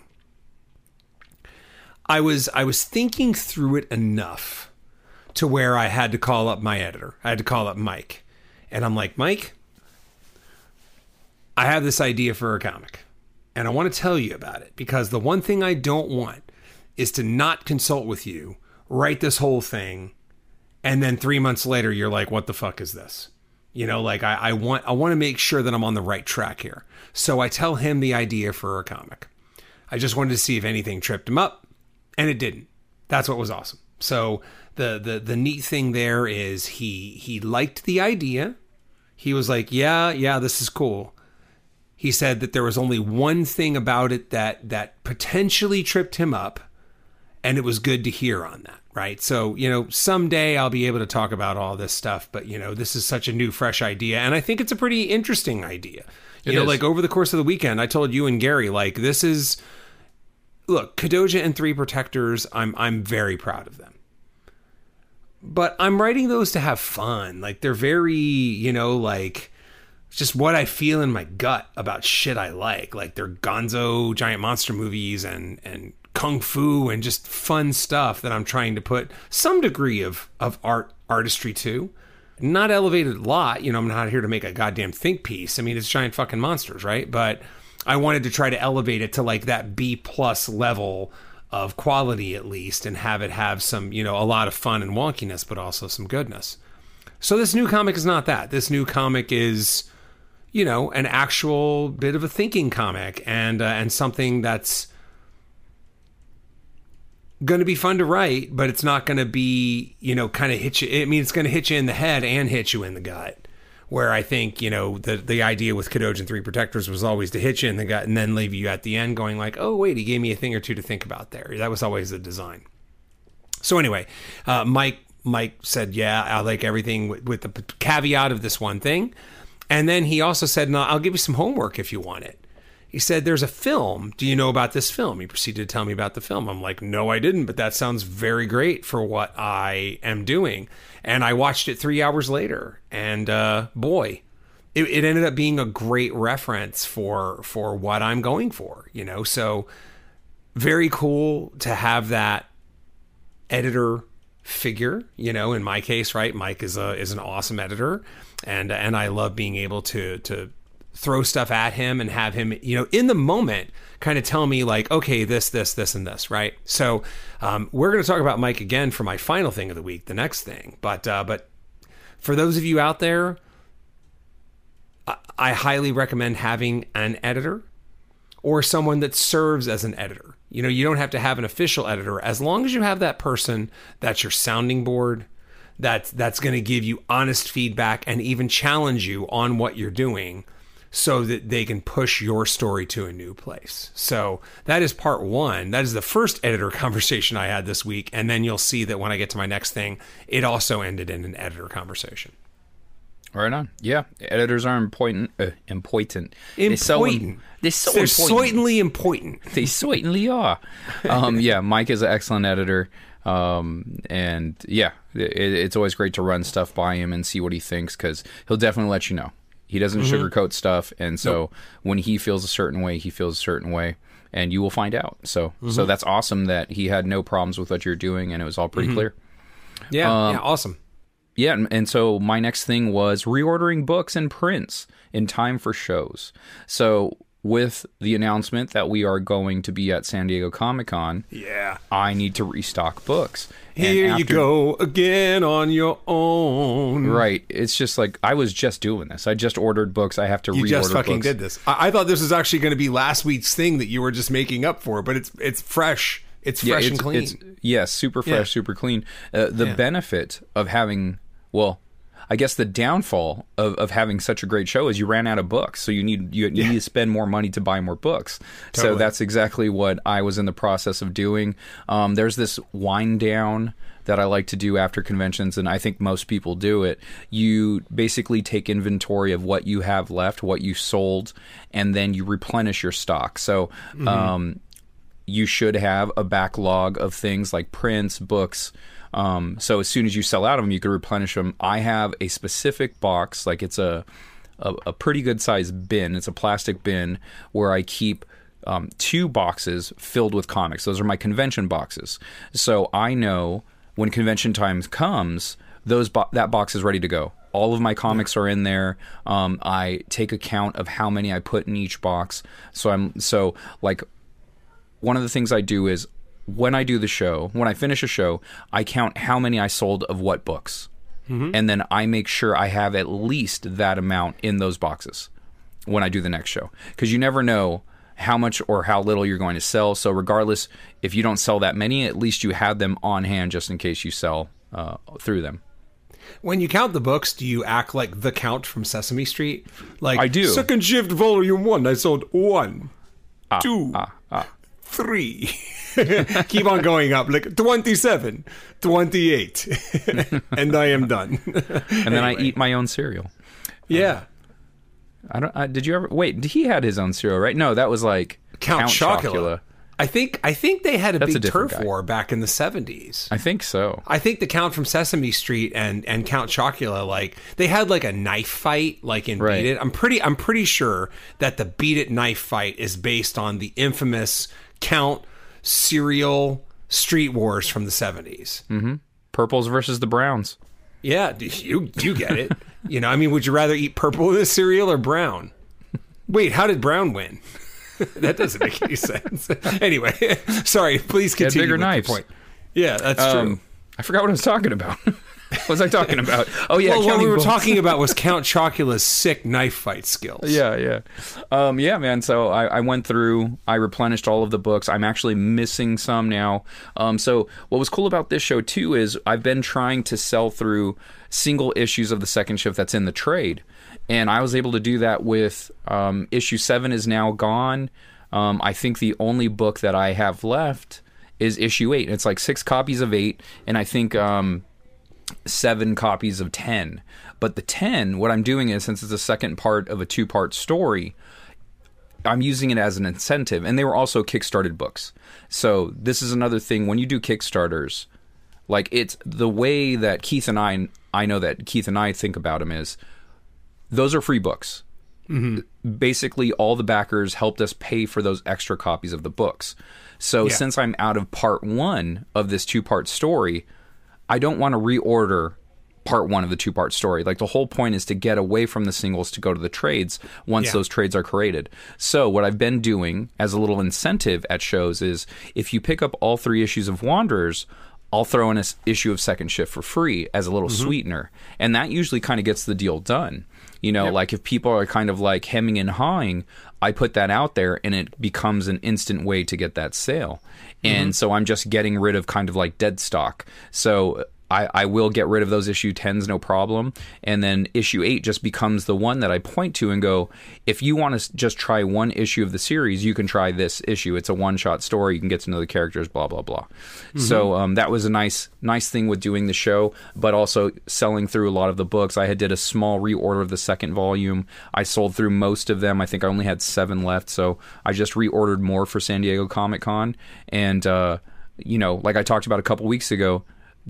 I was I was thinking through it enough to where I had to call up my editor. I had to call up Mike. And I'm like, Mike, I have this idea for a comic. And I want to tell you about it. Because the one thing I don't want is to not consult with you, write this whole thing, and then three months later, you're like, what the fuck is this? You know, like I, I want I want to make sure that I'm on the right track here. So I tell him the idea for a comic. I just wanted to see if anything tripped him up. And it didn't. That's what was awesome. So the, the the neat thing there is he he liked the idea. He was like, yeah, yeah, this is cool. He said that there was only one thing about it that that potentially tripped him up. And it was good to hear on that, right? So, you know, someday I'll be able to talk about all this stuff. But, you know, this is such a new, fresh idea. And I think it's a pretty interesting idea. You it know, is. Like over the course of the weekend, I told you and Gary, like, this is... Look, Kadoja and Three Protectors, I'm I'm very proud of them. But I'm writing those to have fun. Like, they're very, you know, like, just what I feel in my gut about shit I like. Like, they're gonzo giant monster movies and, and kung fu and just fun stuff that I'm trying to put some degree of, of art artistry to. Not elevated a lot. You know, I'm not here to make a goddamn think piece. I mean, it's giant fucking monsters, right? But... I wanted to try to elevate it to like that B plus level of quality at least and have it have some, you know, a lot of fun and wonkiness, but also some goodness. So this new comic is not that. This new comic is, you know, an actual bit of a thinking comic and, uh, and something that's going to be fun to write, but it's not going to be, you know, kind of hit you. I mean, it's going to hit you in the head and hit you in the gut. Where I think, you know, the the idea with Kadoja and Three Protectors was always to hit you in the gut and then leave you at the end going like, oh, wait, he gave me a thing or two to think about there. That was always the design. So anyway, uh, Mike Mike said, yeah, I like everything with, with the caveat of this one thing. And then he also said, no, I'll give you some homework if you want it. He said, there's a film. Do you know about this film? He proceeded to tell me about the film. I'm like, no, I didn't. But that sounds very great for what I am doing. And I watched it three hours later. And uh, boy, it, it ended up being a great reference for for what I'm going for, you know. So very cool to have that editor figure, you know, in my case, right? Mike is a, is an awesome editor, and, and I love being able to, to throw stuff at him and have him, you know, in the moment kind of tell me like, okay, this, this, this, and this, right? So um, we're going to talk about Mike again for my final thing of the week, the next thing. But, uh, but for those of you out there, I, I highly recommend having an editor or someone that serves as an editor. You know, you don't have to have an official editor. As long as you have that person, that's your sounding board, that's, that's going to give you honest feedback and even challenge you on what you're doing so that they can push your story to a new place. So that is part one. That is the first editor conversation I had this week. And then you'll see that when I get to my next thing, it also ended in an editor conversation. Right on. Yeah. Editors are important. Uh, important. Important. They're so, Im- they're so they're important. They're certainly important. They certainly are. Um, yeah. Mike is an excellent editor. Um, and yeah, it, it's always great to run stuff by him and see what he thinks, because he'll definitely let you know. He doesn't mm-hmm. sugarcoat stuff. And so nope. when he feels a certain way, he feels a certain way. And you will find out. So mm-hmm. so that's awesome that he had no problems with what you're doing, and it was all pretty mm-hmm. clear. Yeah, um, yeah. Awesome. Yeah, and so my next thing was reordering books and prints in time for shows. So with the announcement that we are going to be at San Diego Comic-Con, yeah, I need to restock books. Here and after, you go again on your own. Right. It's just like, I was just doing this. I just ordered books. I have to reorder books. You just fucking books. did this. I-, I thought this was actually going to be last week's thing that you were just making up for, but it's it's fresh. It's fresh yeah, it's, and clean. It's, yeah, super fresh, yeah. super clean. Uh, the yeah. benefit of having... Well, I guess the downfall of, of having such a great show is you ran out of books, so you need you, you yeah. need to spend more money to buy more books. Totally. So that's exactly what I was in the process of doing. Um, there's this wind down that I like to do after conventions, and I think most people do it. You basically take inventory of what you have left, what you sold, and then you replenish your stock. So mm-hmm. um, you should have a backlog of things like prints, books. Um, so as soon as you sell out of them, you can replenish them. I have a specific box, like it's a a, a pretty good sized bin. It's a plastic bin where I keep um, two boxes filled with comics. Those are my convention boxes. So I know when convention time comes, those bo- that box is ready to go. All of my comics are in there. Um, I take account of how many I put in each box. So I'm so like one of the things I do is, when I do the show, when I finish a show, I count how many I sold of what books. Mm-hmm. And then I make sure I have at least that amount in those boxes when I do the next show. Because you never know how much or how little you're going to sell. So regardless, if you don't sell that many, at least you have them on hand just in case you sell uh, through them. When you count the books, do you act like the Count from Sesame Street? Like, I do. Second Shift Volume one, I sold one, ah, two, ah, ah. three. Keep on going up, like twenty-seven, twenty-eight, and I am done. And then anyway. I eat my own cereal. Yeah. Um, I don't. I, did you ever? Wait, he had his own cereal, right? No, that was like Count, Count Chocula. Chocula. I think. I think they had a That's big a turf guy. war back in the seventies. I think so. I think the Count from Sesame Street and, and Count Chocula, like they had like a knife fight, like in right. Beat It. I'm pretty. I'm pretty sure that the Beat It knife fight is based on the infamous Count. Serial street wars from the seventies. Mm-hmm. Purples versus the browns. Yeah, you you get it. You know, I mean, would you rather eat purple with a cereal or brown? Wait, how did brown win? That doesn't make any sense. Anyway, sorry. Please continue. Get bigger with knives. Your point. Yeah, that's um, true. I forgot what I was talking about. What was I talking about? Oh yeah, well, what we were books. talking about was Count Chocula's sick knife fight skills. Yeah, yeah, um, yeah, man. So I, I went through, I replenished all of the books. I'm actually missing some now. Um, so what was cool about this show too is I've been trying to sell through single issues of The Second Shift that's in the trade, and I was able to do that with um, issue seven is now gone. Um, I think the only book that I have left is issue eight. It's like six copies of eight, and I think. Um, seven copies of ten. But the ten, what I'm doing is, since it's the second part of a two-part story, I'm using it as an incentive. And they were also Kickstarted books. So this is another thing. When you do Kickstarters, like it's the way that Keith and I, I know that Keith and I think about them is, those are free books. Mm-hmm. Basically, all the backers helped us pay for those extra copies of the books. So yeah. since I'm out of part one of this two-part story, I don't want to reorder part one of the two-part story. Like, the whole point is to get away from the singles to go to the trades once yeah. those trades are created. So what I've been doing as a little incentive at shows is, if you pick up all three issues of Wanderers, I'll throw in an issue of Second Shift for free as a little mm-hmm. sweetener. And that usually kind of gets the deal done. You know, yep. like if people are kind of like hemming and hawing, I put that out there and it becomes an instant way to get that sale. Mm-hmm. And so I'm just getting rid of kind of like dead stock. So I, I will get rid of those issue tens, no problem. And then issue eight just becomes the one that I point to and go, if you want to just try one issue of the series, you can try this issue. It's a one-shot story. You can get to know the characters, blah, blah, blah. Mm-hmm. So um, that was a nice nice thing with doing the show, but also selling through a lot of the books. I had did a small reorder of the second volume. I sold through most of them. I think I only had seven left, so I just reordered more for San Diego Comic-Con. And, uh, you know, like I talked about a couple weeks ago,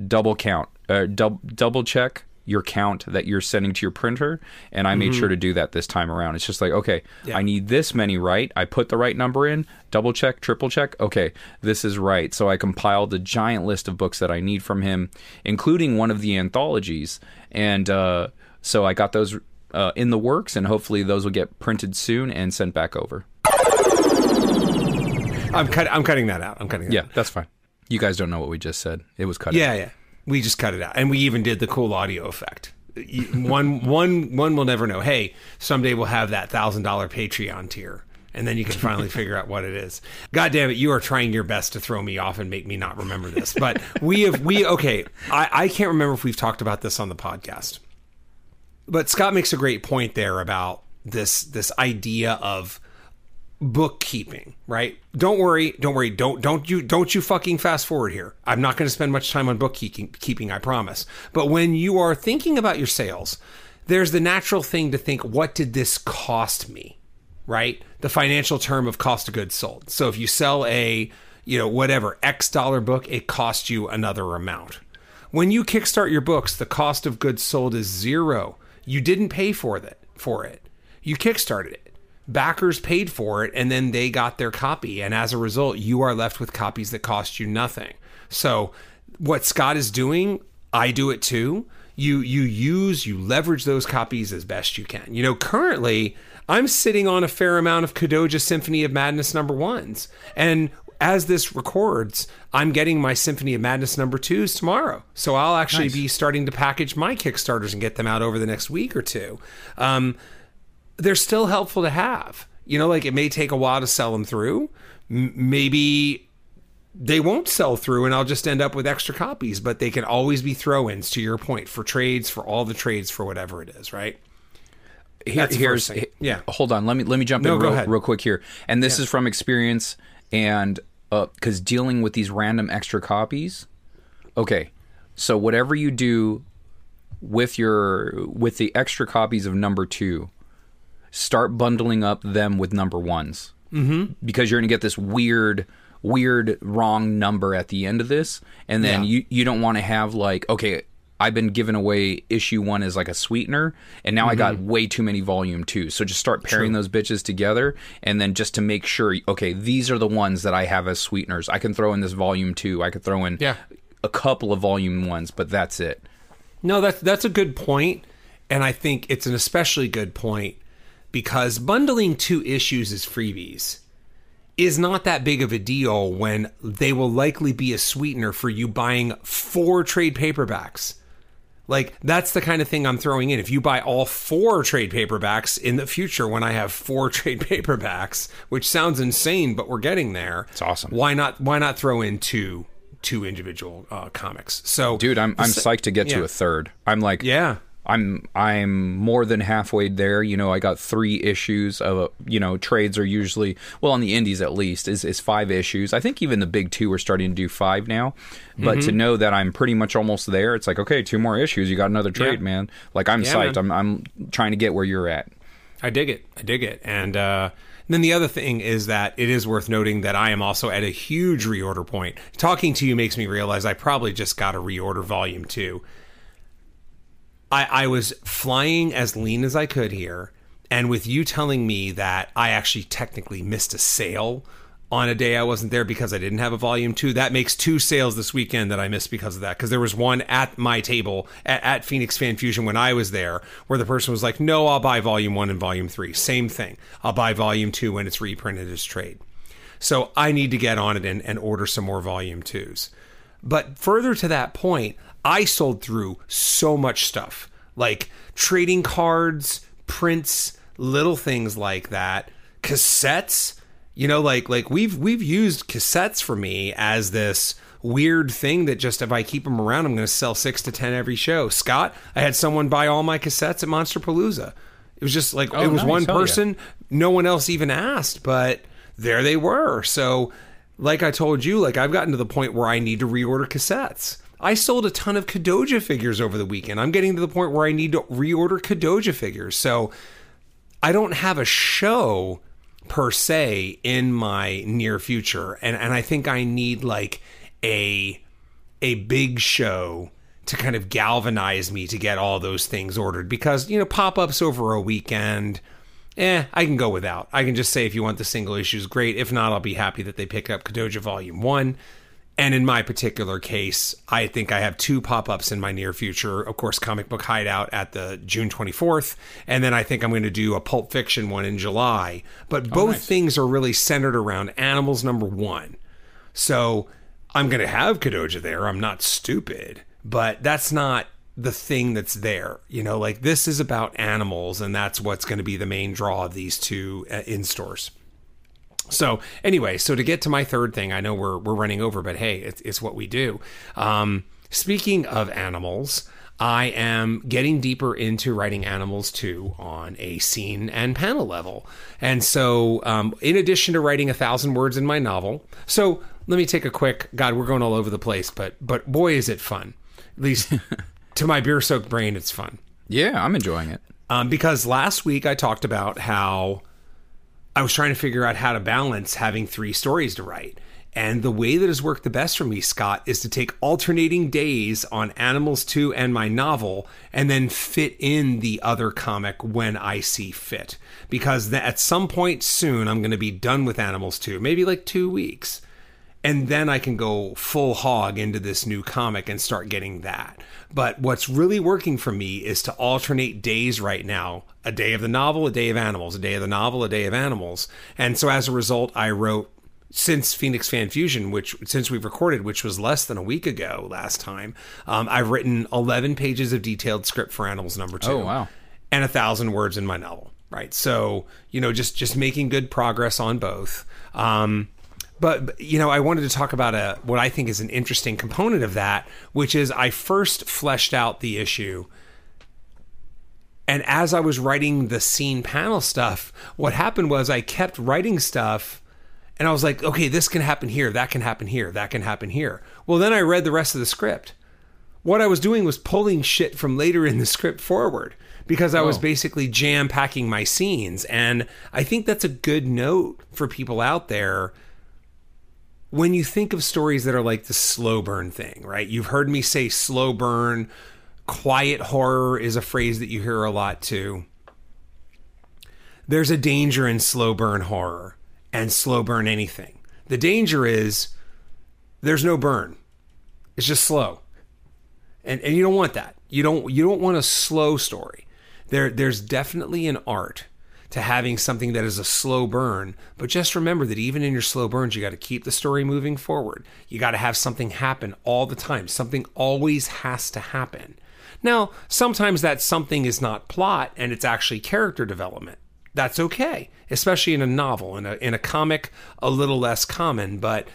double count, uh, dub- double check your count that you're sending to your printer. And I mm-hmm. made sure to do that this time around. It's just like, okay, yeah. I need this many, right? I put the right number in, double check, triple check. Okay, this is right. So I compiled a giant list of books that I need from him, including one of the anthologies. And uh, so I got those uh, in the works, and hopefully those will get printed soon and sent back over. I'm, cut- I'm cutting that out. I'm cutting that yeah, out. Yeah, that's fine. You guys don't know what we just said. It was cut yeah, out. Yeah, yeah. We just cut it out. And we even did the cool audio effect. One, one, one will never know. Hey, someday we'll have that one thousand dollars Patreon tier. And then you can finally figure out what it is. God damn it, you are trying your best to throw me off and make me not remember this. But we have, we okay, I, I can't remember if we've talked about this on the podcast. But Scott makes a great point there about this this idea of bookkeeping, right? Don't worry, don't worry, don't don't you don't you fucking fast forward here. I'm not going to spend much time on bookkeeping, I promise. But when you are thinking about your sales, there's the natural thing to think, what did this cost me, right? The financial term of cost of goods sold. So if you sell a, you know, whatever X dollar book, it costs you another amount. When you kickstart your books, the cost of goods sold is zero. You didn't pay for that for it. You kickstarted it. Backers paid for it, and then they got their copy. And as a result, you are left with copies that cost you nothing. So what Scott is doing, I do it too. You you use, you leverage those copies as best you can. You know, currently, I'm sitting on a fair amount of Kadoja Symphony of Madness number ones. And as this records, I'm getting my Symphony of Madness number twos tomorrow. So I'll actually nice. be starting to package my Kickstarters and get them out over the next week or two. Um, they're still helpful to have, you know, like it may take a while to sell them through. M- maybe they won't sell through and I'll just end up with extra copies, but they can always be throw-ins, to your point, for trades, for all the trades, for whatever it is. Right. Here, here's he, yeah. Hold on. Let me, let me jump no, in real, real quick here. And this yeah. is from experience, and uh, cause dealing with these random extra copies. Okay. So whatever you do with your, with the extra copies of number two, start bundling up them with number ones, mm-hmm. because you're going to get this weird, weird wrong number at the end of this. And then yeah. you, you don't want to have like, okay, I've been giving away issue one as like a sweetener, and now mm-hmm. I got way too many volume two. So just start pairing True. those bitches together. And then just to make sure, okay, these are the ones that I have as sweeteners. I can throw in this volume two. I could throw in yeah. a couple of volume ones, but that's it. No, that's, that's a good point. And I think it's an especially good point, because bundling two issues as freebies is not that big of a deal when they will likely be a sweetener for you buying four trade paperbacks. Like, that's the kind of thing I'm throwing in. If you buy all four trade paperbacks in the future, when I have four trade paperbacks, which sounds insane, but we're getting there. It's awesome. Why not? Why not throw in two, two individual uh, comics? So, dude, I'm I'm psyched to get yeah. to a third. I'm like, yeah. I'm I'm more than halfway there. You know, I got three issues of, you know, trades are usually, well, on the indies at least, is, is five issues. I think even the big two are starting to do five now. But mm-hmm. to know that I'm pretty much almost there, it's like, okay, two more issues. You got another trade, yeah. man. Like, I'm yeah, psyched. Man. I'm I'm trying to get where you're at. I dig it. I dig it. And, uh, and then the other thing is that it is worth noting that I am also at a huge reorder point. Talking to you makes me realize I probably just got to reorder volume two. I, I was flying as lean as I could here, and with you telling me that I actually technically missed a sale on a day I wasn't there because I didn't have a volume two. That makes two sales this weekend that I missed because of that. Because there was one at my table at, at Phoenix Fan Fusion when I was there where the person was like, no, I'll buy volume one and volume three. Same thing. I'll buy volume two when it's reprinted as trade. So I need to get on it and, and order some more volume twos. But further to that point, I sold through so much stuff. Like trading cards, prints, little things like that. Cassettes. You know, like like we've we've used cassettes for me as this weird thing that just if I keep them around, I'm going to sell six to ten every show. Scott, I had someone buy all my cassettes at Monsterpalooza. It was just like oh, it was nice. one person. Oh, yeah. No one else even asked, but there they were. So like I told you, like I've gotten to the point where I need to reorder cassettes. I sold a ton of Kadoja figures over the weekend. I'm getting to the point where I need to reorder Kadoja figures. So I don't have a show per se in my near future. And and I think I need like a a big show to kind of galvanize me to get all those things ordered, because, you know, pop-ups over a weekend, eh, I can go without. I can just say, if you want the single issues, great. If not, I'll be happy that they picked up Kadoja Volume one. And in my particular case, I think I have two pop-ups in my near future. Of course, Comic Book Hideout at the June twenty-fourth. And then I think I'm going to do a Pulp Fiction one in July. But both oh, nice. things are really centered around Animals number one. So I'm going to have Kadoja there. I'm not stupid. But that's not the thing that's there. You know, like this is about Animals. And that's what's going to be the main draw of these two uh, in-stores. So anyway, so to get to my third thing, I know we're we're running over, but hey, it's, it's what we do. Um, speaking of Animals, I am getting deeper into writing Animals two on a scene and panel level. And so um, in addition to writing a thousand words in my novel, so let me take a quick, God, we're going all over the place, but but boy, is it fun. At least to my beer-soaked brain, it's fun. Yeah, I'm enjoying it. Um, because last week I talked about how I was trying to figure out how to balance having three stories to write. And the way that has worked the best for me, Scott, is to take alternating days on Animals two and my novel and then fit in the other comic when I see fit. Because at some point soon, I'm going to be done with Animals two, maybe like two weeks. And then I can go full hog into this new comic and start getting that. But what's really working for me is to alternate days right now. A day of the novel, a day of Animals, a day of the novel, a day of Animals. And so as a result, I wrote, since Phoenix Fan Fusion, which since we've recorded, which was less than a week ago last time, um, I've written eleven pages of detailed script for Animals number two. Oh, wow. And a thousand words in my novel, right? So, you know, just, just making good progress on both. Um But, you know, I wanted to talk about a what I think is an interesting component of that, which is I first fleshed out the issue. And as I was writing the scene panel stuff, what happened was I kept writing stuff and I was like, OK, this can happen here. That can happen here. That can happen here. Well, then I read the rest of the script. What I was doing was pulling shit from later in the script forward because I oh. was basically jam packing my scenes. And I think that's a good note for people out there. When you think of stories that are like the slow burn thing, right? You've heard me say slow burn, quiet horror is a phrase that you hear a lot too. There's a danger in slow burn horror and slow burn anything. The danger is there's no burn. It's just slow. And and you don't want that. You don't you don't want a slow story. There there's definitely an art to having something that is a slow burn. But just remember that even in your slow burns, you got to keep the story moving forward. You got to have something happen all the time. Something always has to happen. Now, sometimes that something is not plot and it's actually character development. That's okay, especially in a novel, in a, in a comic, a little less common, but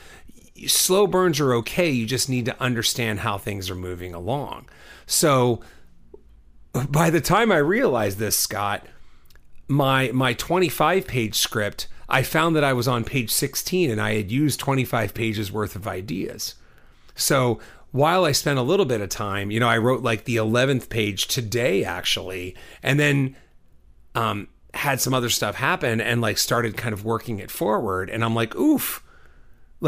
slow burns are okay. You just need to understand how things are moving along. So by the time I realized this, Scott, My my twenty-five page script, I found that I was on page sixteen and I had used twenty-five pages worth of ideas. So while I spent a little bit of time, you know, I wrote like the eleventh page today, actually, and then um, had some other stuff happen and like started kind of working it forward. And I'm like, oof,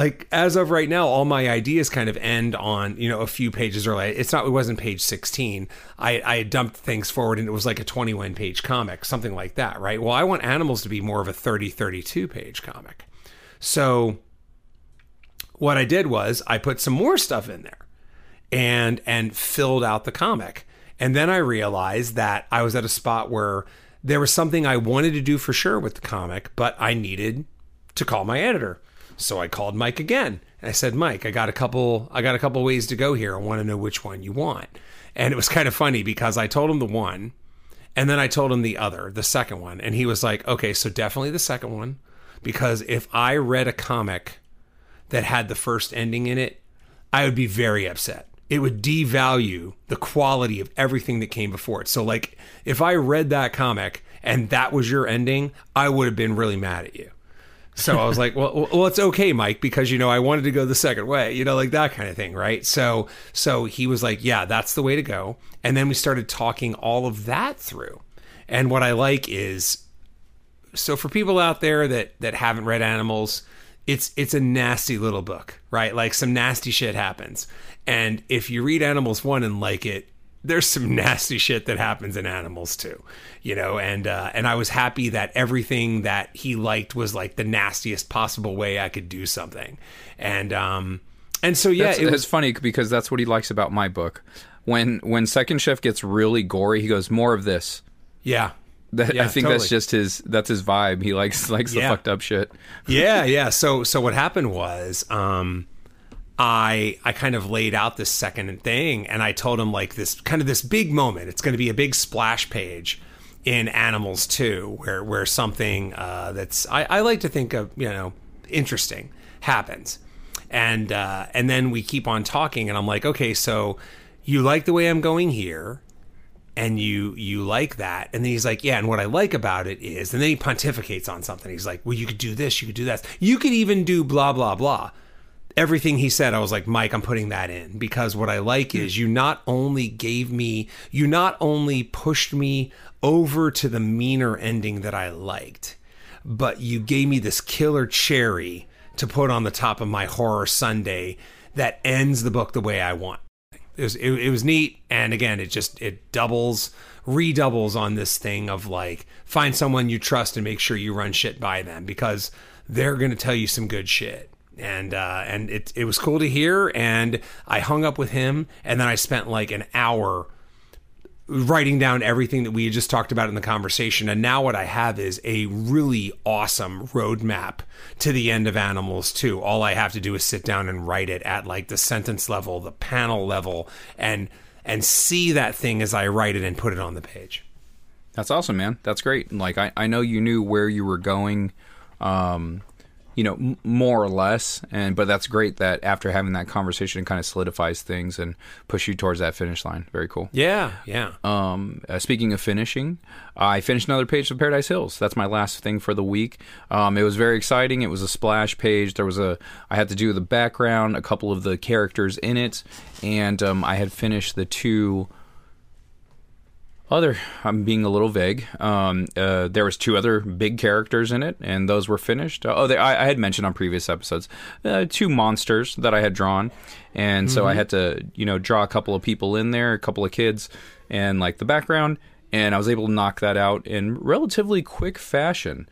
like as of right now, all my ideas kind of end on, you know, a few pages early. It's not, it wasn't page sixteen. I, I dumped things forward and it was like a twenty-one page comic, something like that, right? Well, I want Animals to be more of a thirty, thirty-two page comic. So what I did was I put some more stuff in there and and filled out the comic. And then I realized that I was at a spot where there was something I wanted to do for sure with the comic, but I needed to call my editor. So I called Mike again. And I said, Mike, I got a couple I got a couple ways to go here. I want to know which one you want. And it was kind of funny because I told him the one, and then I told him the other, the second one. And he was like, okay, so definitely the second one, because if I read a comic that had the first ending in it, I would be very upset. It would devalue the quality of everything that came before it. So like if I read that comic and that was your ending, I would have been really mad at you. So I was like, well, well, it's okay, Mike, because, you know, I wanted to go the second way, you know, like that kind of thing. Right. So so he was like, yeah, that's the way to go. And then we started talking all of that through. And what I like is, so for people out there that that haven't read Animals, it's it's a nasty little book, right? Like some nasty shit happens. And if you read Animals one and like it, there's some nasty shit that happens in Animals too, you know, and uh, and I was happy that everything that he liked was like the nastiest possible way I could do something. And um, and so, yeah, that's, it was that's funny because that's what he likes about my book. When when Second Shift gets really gory, he goes, more of this. Yeah. That, yeah, I think totally. That's just his, that's his vibe. He likes likes yeah. the fucked up shit. yeah, yeah. So so what happened was um, I I kind of laid out this second thing, and I told him like this kind of this big moment. It's going to be a big splash page in Animals two, where where something uh, that's I, I like to think of, you know, interesting happens, and uh, and then we keep on talking, and I'm like, okay, so you like the way I'm going here. And you you like that. And then he's like, yeah, and what I like about it is, and then he pontificates on something. He's like, well, you could do this, you could do that. You could even do blah, blah, blah. Everything he said, I was like, Mike, I'm putting that in. Because what I like is you not only gave me, you not only pushed me over to the meaner ending that I liked, but you gave me this killer cherry to put on the top of my horror sundae that ends the book the way I want. It was, it, it was neat, and again, it just it doubles, redoubles on this thing of like, find someone you trust and make sure you run shit by them because they're going to tell you some good shit. And uh, and it it was cool to hear, and I hung up with him, and then I spent like an hour writing down everything that we had just talked about in the conversation, and now what I have is a really awesome roadmap to the end of Animals too. All I have to do is sit down and write it at like the sentence level, the panel level, and and see that thing as I write it and put it on the page. That's awesome, man. That's great. Like, I, I know you knew where you were going, um, you know, m- more or less, and but that's great that after having that conversation, it kind of solidifies things and push you towards that finish line. Very cool. Yeah, yeah. Um, uh, speaking of finishing, I finished another page of Paradise Hills. That's my last thing for the week. Um, it was very exciting. It was a splash page. There was a I had to do the background, a couple of the characters in it, and um, I had finished the two. Other, I'm being a little vague. Um, uh, there was two other big characters in it, and those were finished. Oh, they, I, I had mentioned on previous episodes, uh, two monsters that I had drawn, and mm-hmm. so I had to, you know, draw a couple of people in there, a couple of kids, and like the background, and I was able to knock that out in relatively quick fashion.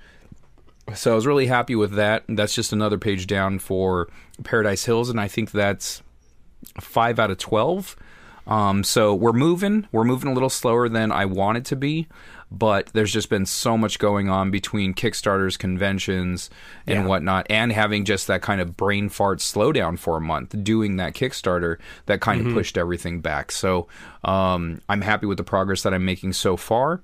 So I was really happy with that. That's just another page down for Paradise Hills, and I think that's five out of twelve. Um, so we're moving, we're moving a little slower than I want it to be, but there's just been so much going on between Kickstarters, conventions, and yeah. whatnot, and having just that kind of brain fart slowdown for a month, doing that Kickstarter, that kind mm-hmm. of pushed everything back. So um, I'm happy with the progress that I'm making so far,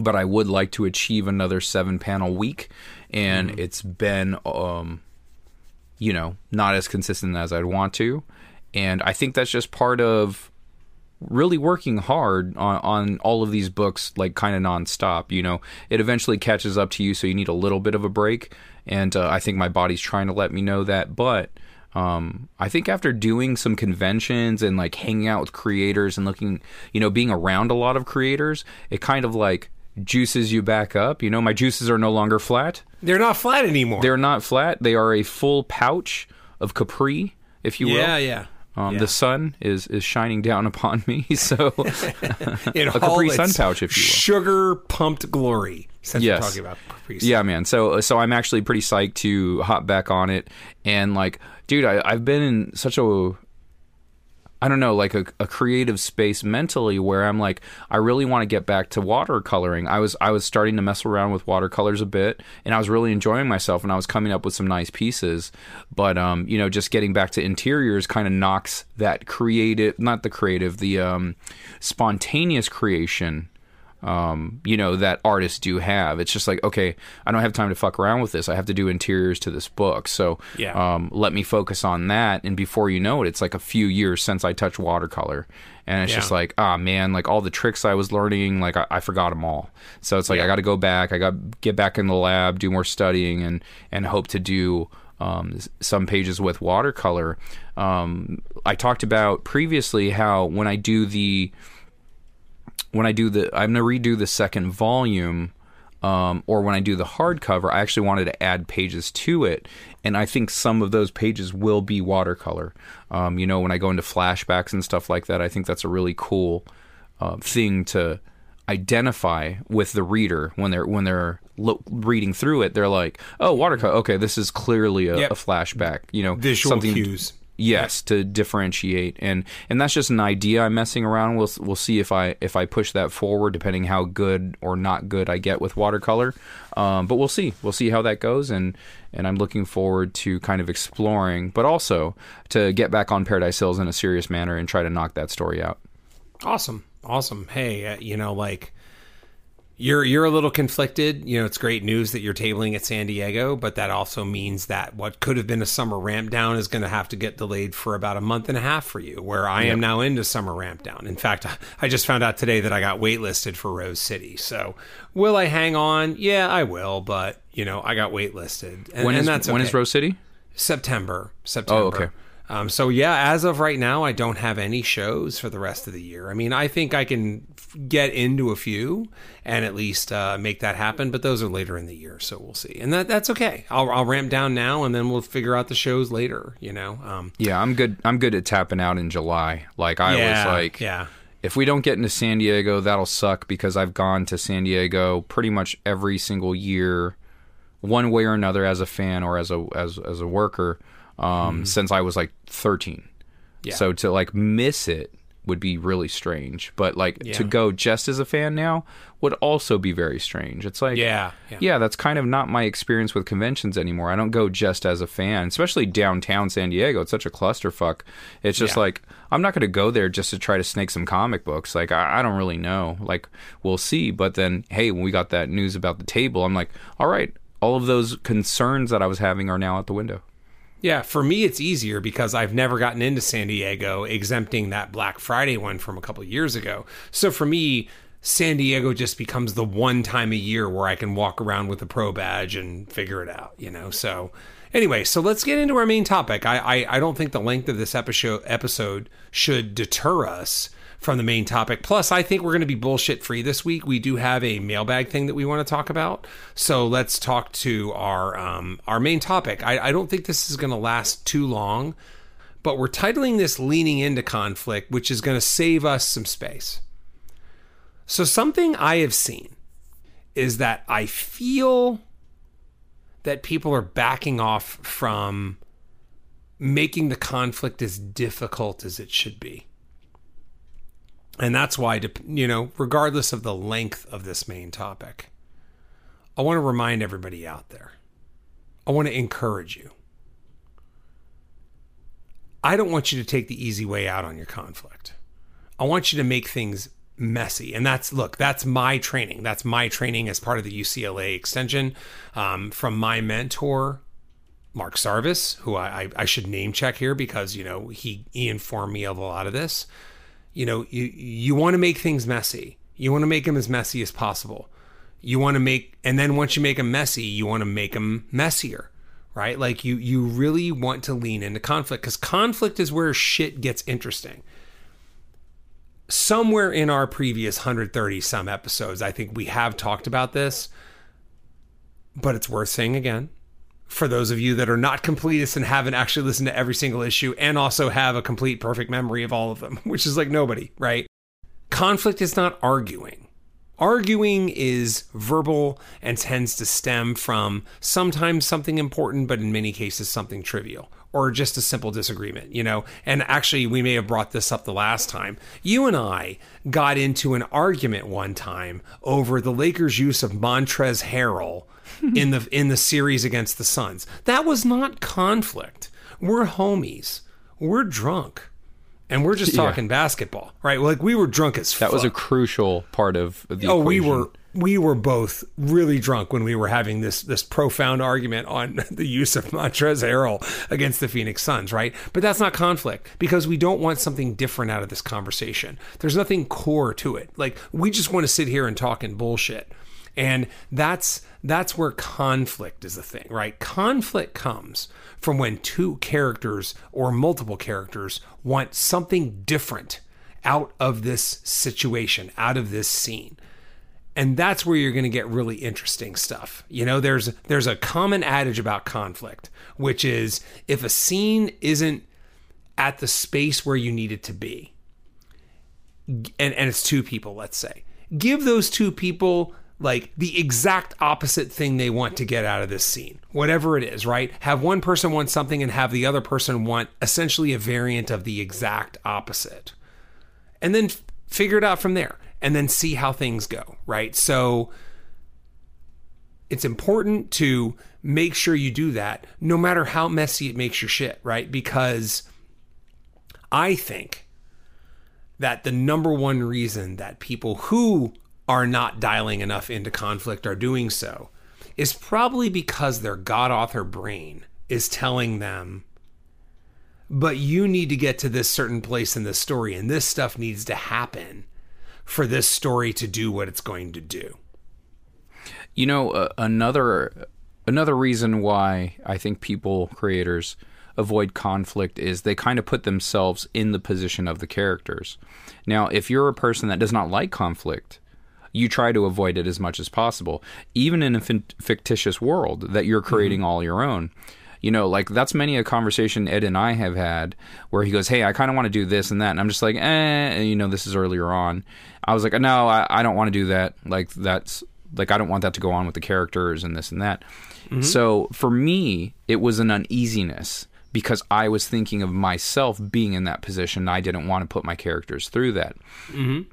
but I would like to achieve another seven panel week, and mm-hmm. it's been, um, you know, not as consistent as I'd want to, and I think that's just part of really working hard on, on all of these books, like kind of nonstop, you know, it eventually catches up to you. So you need a little bit of a break. And uh, I think my body's trying to let me know that. But um, I think after doing some conventions and like hanging out with creators and looking, you know, being around a lot of creators, it kind of like juices you back up. You know, my juices are no longer flat. They're not flat anymore. They're not flat. They are a full pouch of Capri, if you will. Yeah, yeah. Um, yeah. The sun is, is shining down upon me, so in a Capri Sun pouch, if you will. Sugar pumped glory. Since yes. we're talking about Capri Sun. Yeah, man. So so I'm actually pretty psyched to hop back on it. And like, dude, I, I've been in such a, I don't know, like a, a creative space mentally where I'm like, I really want to get back to watercoloring. I was I was starting to mess around with watercolors a bit, and I was really enjoying myself, and I was coming up with some nice pieces. But um, you know, just getting back to interiors kind of knocks that creative, not the creative, the um, spontaneous creation. Um, you know, that artists do have. It's just like, okay, I don't have time to fuck around with this. I have to do interiors to this book. So yeah. um, let me focus on that. And before you know it, it's like a few years since I touched watercolor. And it's yeah. just like, ah, oh, man, like all the tricks I was learning, like I, I forgot them all. So it's like, yeah. I got to go back. I got to get back in the lab, do more studying, and, and hope to do um, some pages with watercolor. Um, I talked about previously how when I do the... When I do the, I'm going to redo the second volume, um, or when I do the hardcover, I actually wanted to add pages to it. And I think some of those pages will be watercolor. Um, you know, when I go into flashbacks and stuff like that, I think that's a really cool uh, thing to identify with the reader when they're, when they're lo- reading through it. They're like, oh, watercolor. Okay, this is clearly a, yep. a flashback, you know, visual cues. Yes, to differentiate, and and that's just an idea I'm messing around. We'll we'll see if I if I push that forward, depending how good or not good I get with watercolor. Um, but we'll see, we'll see how that goes, and and I'm looking forward to kind of exploring, but also to get back on Paradise Hills in a serious manner and try to knock that story out. Awesome, awesome. Hey, uh, you know, like you're you're a little conflicted. You know, it's great news that you're tabling at San Diego, but that also means that what could have been a summer ramp down is going to have to get delayed for about a month and a half for you, where I yep. am now into summer ramp down. In fact, I just found out today that I got waitlisted for Rose City. So will I hang on? Yeah, I will. But, you know, I got waitlisted. And, when is, and that's okay. When is Rose City? September. September. Oh, okay. Um, so, yeah, as of right now, I don't have any shows for the rest of the year. I mean, I think I can f- get into a few and at least uh, make that happen. But those are later in the year. So we'll see. And that that's OK. I'll, I'll ramp down now, and then we'll figure out the shows later. You know, um, yeah, I'm good. I'm good at tapping out in July. Like I yeah, was like, yeah. If we don't get into San Diego, that'll suck, because I've gone to San Diego pretty much every single year, one way or another, as a fan or as a as as a worker. Um, mm-hmm. Since I was like thirteen. Yeah. So to like miss it would be really strange, but like yeah. to go just as a fan now would also be very strange. It's like, yeah, yeah, yeah, that's kind of not my experience with conventions anymore. I don't go just as a fan, especially downtown San Diego. It's such a clusterfuck. It's just yeah. like, I'm not going to go there just to try to snake some comic books. Like, I, I don't really know, like we'll see. But then, hey, when we got that news about the table, I'm like, all right, all of those concerns that I was having are now out the window. Yeah, for me, it's easier because I've never gotten into San Diego, exempting that Black Friday one from a couple of years ago. So for me, San Diego just becomes the one time a year where I can walk around with a pro badge and figure it out, you know? So anyway, so let's get into our main topic. I, I, I don't think the length of this episode episode should deter us from the main topic. Plus, I think we're going to be bullshit free this week. We do have a mailbag thing that we want to talk about. So let's talk to our um, our main topic. I, I don't think this is going to last too long, but we're titling this Leaning Into Conflict, which is going to save us some space. So something I have seen is that I feel that people are backing off from making the conflict as difficult as it should be. And that's why, you know, regardless of the length of this main topic, I want to remind everybody out there. I want to encourage you. I don't want you to take the easy way out on your conflict. I want you to make things messy. And that's, look, that's my training. That's my training as part of the U C L A extension um, from my mentor, Mark Sarvis, who I, I, I should name check here because, you know, he, he informed me of a lot of this. You know, you, you want to make things messy. You want to make them as messy as possible. You want to make, and then once you make them messy, you want to make them messier, right? Like you, you really want to lean into conflict, because conflict is where shit gets interesting. Somewhere in our previous one hundred thirty some episodes, I think we have talked about this, but it's worth saying again. for those of you that are not completists and haven't actually listened to every single issue and also have a complete perfect memory of all of them, which is like nobody, right? Conflict is not arguing. Arguing is verbal and tends to stem from sometimes something important, but in many cases something trivial or just a simple disagreement, you know? And actually, we may have brought this up the last time. You and I got into an argument one time over the Lakers' use of Montrezl Harrell in the in the series against the Suns. That was not conflict. We're homies. We're drunk. And we're just talking yeah. basketball, right? Like, we were drunk as fuck. That was a crucial part of the equation. Oh, we were we were both really drunk when we were having this this profound argument on the use of Montrezl Harrell against the Phoenix Suns, right? But that's not conflict, because we don't want something different out of this conversation. There's nothing core to it. Like, we just want to sit here and talk and bullshit. And that's that's where conflict is the thing, right? Conflict comes from when two characters or multiple characters want something different out of this situation, out of this scene. And that's where you're going to get really interesting stuff. You know, there's there's a common adage about conflict, which is if a scene isn't at the space where you need it to be, and, and it's two people, let's say, give those two people like the exact opposite thing they want to get out of this scene, whatever it is, right? Have one person want something and have the other person want essentially a variant of the exact opposite, and then f- figure it out from there and then see how things go, right? So it's important to make sure you do that no matter how messy it makes your shit, right? Because I think that the number one reason that people who are not dialing enough into conflict are doing so is probably because their god author brain is telling them, but you need to get to this certain place in this story, and this stuff needs to happen for this story to do what it's going to do. You know, uh, another another reason why I think people, creators, avoid conflict is they kind of put themselves in the position of the characters. Now, if you're a person that does not like conflict, you try to avoid it as much as possible, even in a fictitious world that you're creating mm-hmm. all your own. You know, like, that's many a conversation Ed and I have had where he goes, hey, I kind of want to do this and that. And I'm just like, eh, and, you know, this is earlier on. I was like, no, I, I don't want to do that. Like, that's like, I don't want that to go on with the characters and this and that. Mm-hmm. So for me, it was an uneasiness because I was thinking of myself being in that position. I didn't want to put my characters through that. Mm-hmm.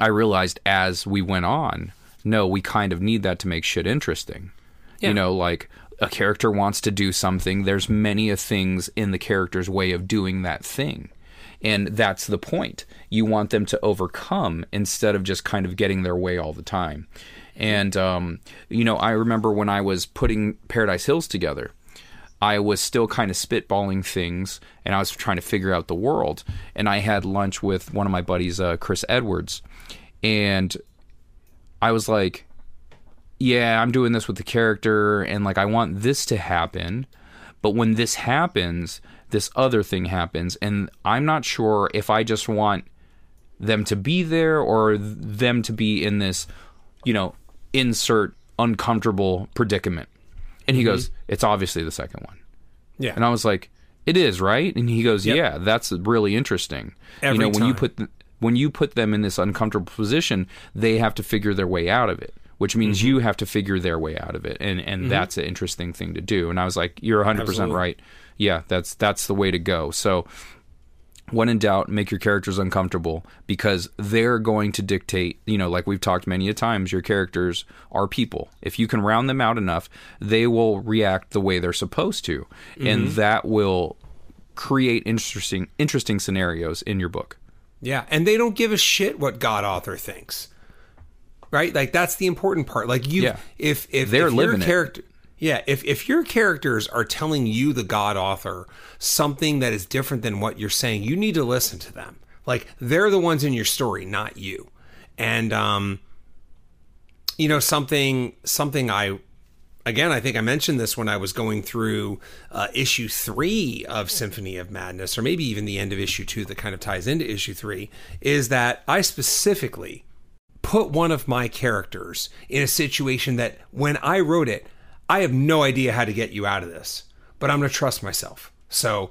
I realized as we went on, no, we kind of need that to make shit interesting. Yeah. You know, like, a character wants to do something. There's many of things in the character's way of doing that thing. And that's the point. You want them to overcome instead of just kind of getting their way all the time. And, um, you know, I remember when I was putting Paradise Hills together, I was still kind of spitballing things, and I was trying to figure out the world. And I had lunch with one of my buddies, uh, Chris Edwards, and I was like, yeah, I'm doing this with the character, and, like, I want this to happen, but when this happens, this other thing happens, and I'm not sure if I just want them to be there or them to be in this, you know, insert uncomfortable predicament. And he mm-hmm. goes, it's obviously the second one. Yeah. And I was like, it is, right? And he goes, yep. yeah, that's really interesting. Every you know, when time. you put th- when you put them in this uncomfortable position, they have to figure their way out of it, which means mm-hmm. you have to figure their way out of it. And and mm-hmm. that's an interesting thing to do. And I was like, you're one hundred percent Absolutely. Right. Yeah, that's that's the way to go. So when in doubt, make your characters uncomfortable, because they're going to dictate, you know, like we've talked many a times, your characters are people. If you can round them out enough, they will react the way they're supposed to. Mm-hmm. And that will create interesting, interesting scenarios in your book. Yeah. And they don't give a shit what God author thinks, right? Like, that's the important part. Like, you, yeah. if, if they're if living your character. It. Yeah, if, if your characters are telling you, the god author, something that is different than what you're saying, you need to listen to them. Like, they're the ones in your story, not you. And, um, you know, something something I, again, I think I mentioned this when I was going through uh, issue three of Symphony of Madness, or maybe even the end of issue two that kind of ties into issue three, is that I specifically put one of my characters in a situation that when I wrote it, I have no idea how to get you out of this, but I'm going to trust myself. So,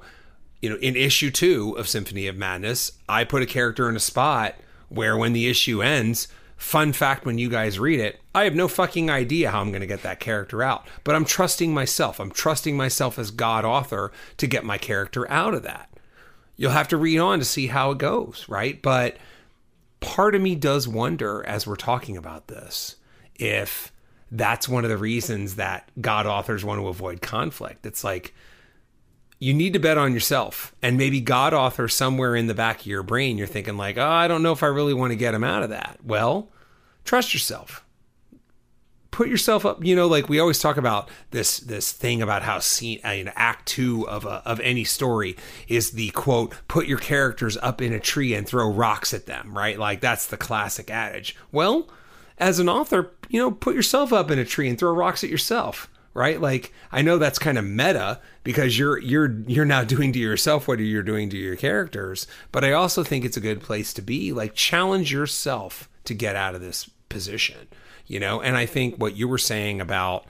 you know, in issue two of Symphony of Madness, I put a character in a spot where when the issue ends, fun fact, when you guys read it, I have no fucking idea how I'm going to get that character out, but I'm trusting myself. I'm trusting myself as God author to get my character out of that. You'll have to read on to see how it goes, right? But part of me does wonder, as we're talking about this, if that's one of the reasons that God authors want to avoid conflict. It's like, you need to bet on yourself, and maybe God author somewhere in the back of your brain, you're thinking like, oh, I don't know if I really want to get him out of that. Well, trust yourself, put yourself up. You know, like we always talk about this, this thing about how scene, I mean, act two of a, of any story is the quote, put your characters up in a tree and throw rocks at them, right? Like that's the classic adage. Well, as an author, you know, put yourself up in a tree and throw rocks at yourself. Right? Like, I know that's kind of meta because you're you're you're now doing to yourself what you're doing to your characters, but I also think it's a good place to be. Like, challenge yourself to get out of this position, you know? And I think what you were saying about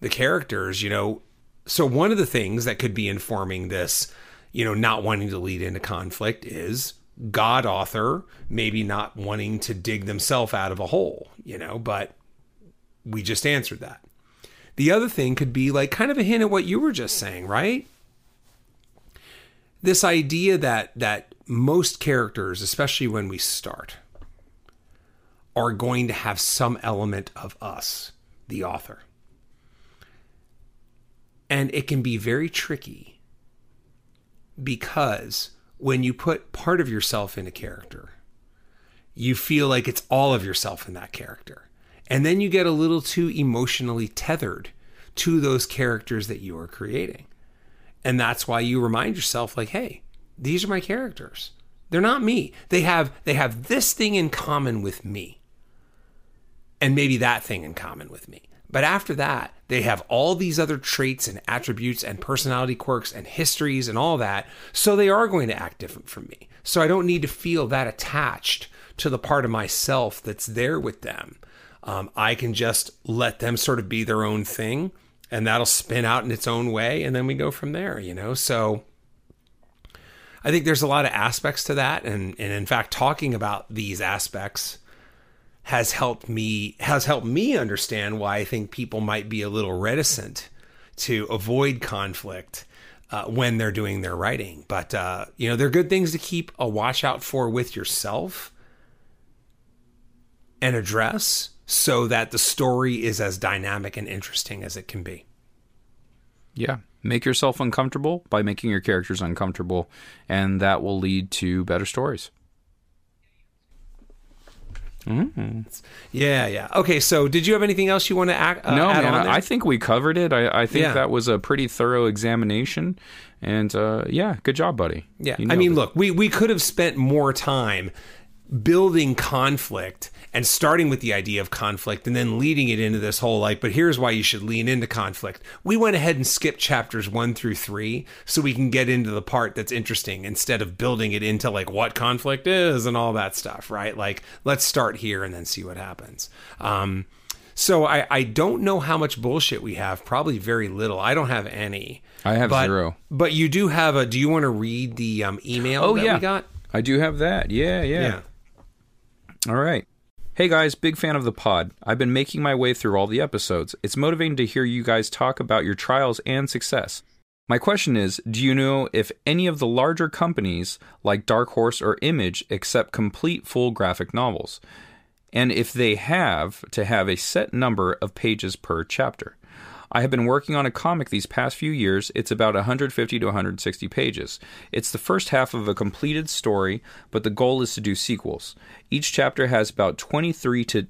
the characters, you know, so one of the things that could be informing this, you know, not wanting to lead into conflict is God author maybe not wanting to dig themselves out of a hole, you know, but we just answered that. The other thing could be like kind of a hint at what you were just saying, right? This idea that that most characters, especially when we start, are going to have some element of us, the author. And it can be very tricky because when you put part of yourself in a character, you feel like it's all of yourself in that character. And then you get a little too emotionally tethered to those characters that you are creating. And that's why you remind yourself like, hey, these are my characters. They're not me. They have they have this thing in common with me. And maybe that thing in common with me. But after that, they have all these other traits and attributes and personality quirks and histories and all that. So they are going to act different from me. So I don't need to feel that attached to the part of myself that's there with them. Um, I can just let them sort of be their own thing, and that'll spin out in its own way. And then we go from there, you know? So I think there's a lot of aspects to that. And, and in fact, talking about these aspects has helped me, has helped me understand why I think people might be a little reticent to avoid conflict uh, when they're doing their writing. But, uh, you know, they're good things to keep a watch out for with yourself and address, so that the story is as dynamic and interesting as it can be. Yeah. Make yourself uncomfortable by making your characters uncomfortable, and that will lead to better stories. Mm-hmm. Yeah, yeah. Okay, so did you have anything else you want to act, uh, no, add man, on there? I think we covered it. I, I think yeah. that was a pretty thorough examination. And uh, yeah, good job, buddy. Yeah, you know I mean, it. look, we, we could have spent more time building conflict and starting with the idea of conflict and then leading it into this whole like, but here's why you should lean into conflict. We went ahead and skipped chapters one through three so we can get into the part that's interesting instead of building it into like what conflict is and all that stuff, right? Like, let's start here and then see what happens. Um, so I, I don't know how much bullshit we have. Probably very little. I don't have any. I have but, zero. But you do have a, do you want to read the um, email oh, that yeah. we got? I do have that. Yeah, yeah. yeah. All right. Hey guys, big fan of the pod. I've been making my way through all the episodes. It's motivating to hear you guys talk about your trials and success. My question is, do you know if any of the larger companies like Dark Horse or Image accept complete full graphic novels? And if they have, to have a set number of pages per chapter? I have been working on a comic these past few years. It's about one hundred fifty to one hundred sixty pages. It's the first half of a completed story, but the goal is to do sequels. Each chapter has about twenty-three to,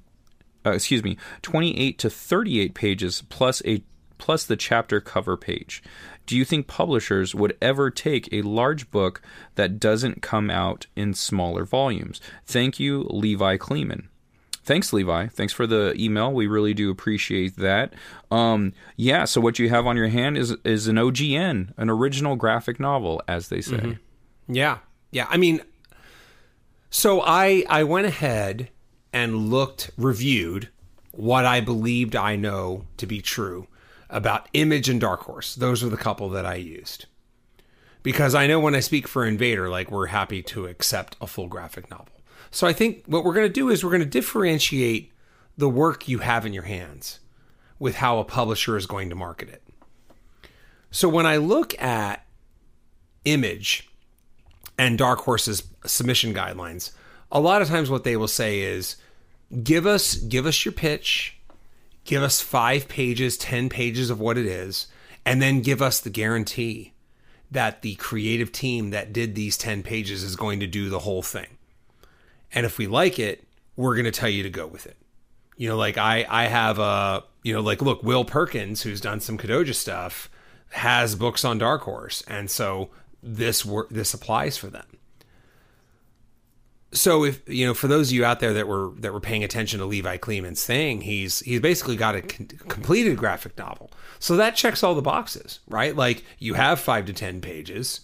uh, excuse me, twenty-eight to thirty-eight pages plus a plus the chapter cover page. Do you think publishers would ever take a large book that doesn't come out in smaller volumes? Thank you, Levi Kleeman. Thanks, Levi. Thanks for the email. We really do appreciate that. Um, yeah, so what you have on your hand is is an O G N, an original graphic novel, as they say. Mm-hmm. Yeah, yeah. I mean, so I I went ahead and looked, reviewed what I believed I know to be true about Image and Dark Horse. Those are the couple that I used. Because I know when I speak for Invader, like, we're happy to accept a full graphic novel. So I think what we're going to do is we're going to differentiate the work you have in your hands with how a publisher is going to market it. So when I look at Image and Dark Horse's submission guidelines, a lot of times what they will say is, give us, give us your pitch, give us five pages, ten pages of what it is, and then give us the guarantee that the creative team that did these ten pages is going to do the whole thing. And if we like it, we're going to tell you to go with it. You know, like I, I have a, you know, like, look, Will Perkins, who's done some Kadoja stuff, has books on Dark Horse. And so this wor- this applies for them. So if, you know, for those of you out there that were, that were paying attention to Levi Cleeman's thing, he's, he's basically got a con- completed graphic novel. So that checks all the boxes, right? Like, you have five to ten pages.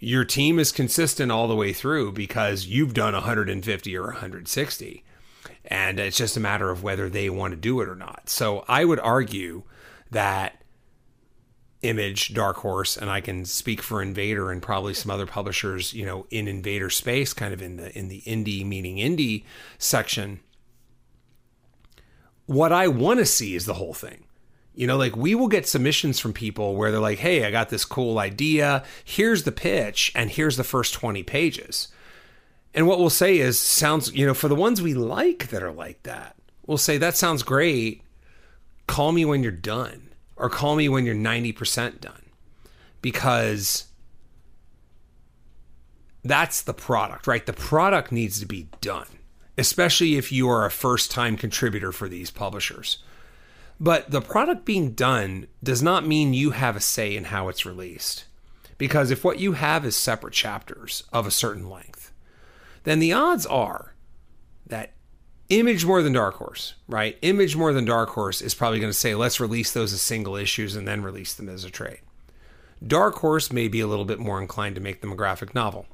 Your team is consistent all the way through because you've done one hundred fifty or one hundred sixty. And it's just a matter of whether they want to do it or not. So I would argue that Image, Dark Horse, and I can speak for Invader and probably some other publishers, you know, in Invader space, kind of in the in the indie, meaning indie section. What I want to see is the whole thing. You know, like, we will get submissions from people where they're like, hey, I got this cool idea. Here's the pitch, and here's the first twenty pages. And what we'll say is, sounds, you know, for the ones we like that are like that, we'll say, that sounds great. Call me when you're done, or call me when you're ninety percent done, because that's the product, right? The product needs to be done, especially if you are a first-time contributor for these publishers. But the product being done does not mean you have a say in how it's released, because if what you have is separate chapters of a certain length, then the odds are that Image more than Dark Horse, right? Image more than Dark Horse is probably going to say, let's release those as single issues and then release them as a trade. Dark Horse may be a little bit more inclined to make them a graphic novel.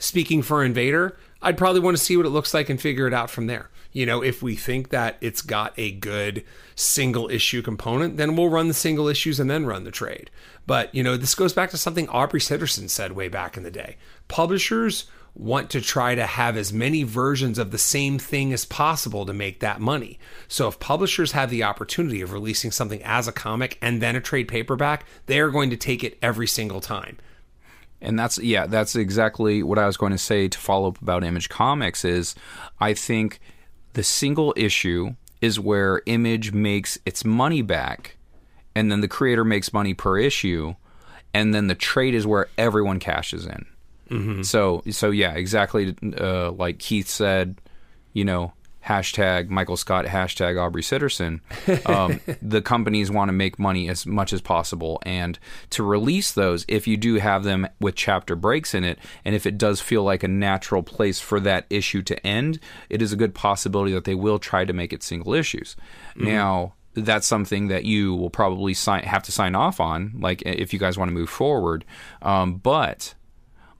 Speaking for Invader, I'd probably want to see what it looks like and figure it out from there. You know, if we think that it's got a good single issue component, then we'll run the single issues and then run the trade. But, you know, this goes back to something Aubrey Sitterson said way back in the day. Publishers want to try to have as many versions of the same thing as possible to make that money. So if publishers have the opportunity of releasing something as a comic and then a trade paperback, they are going to take it every single time. And that's, yeah, that's exactly what I was going to say to follow up about Image Comics is, I think the single issue is where Image makes its money back, and then the creator makes money per issue, and then the trade is where everyone cashes in. Mm-hmm. So, so yeah, exactly. Uh, like Keith said, you know, hashtag Michael Scott, hashtag Aubrey Sitterson. Um, the companies want to make money as much as possible. And to release those, if you do have them with chapter breaks in it, and if it does feel like a natural place for that issue to end, it is a good possibility that they will try to make it single issues. Mm-hmm. Now, that's something that you will probably sign, have to sign off on, like, if you guys want to move forward. Um, but...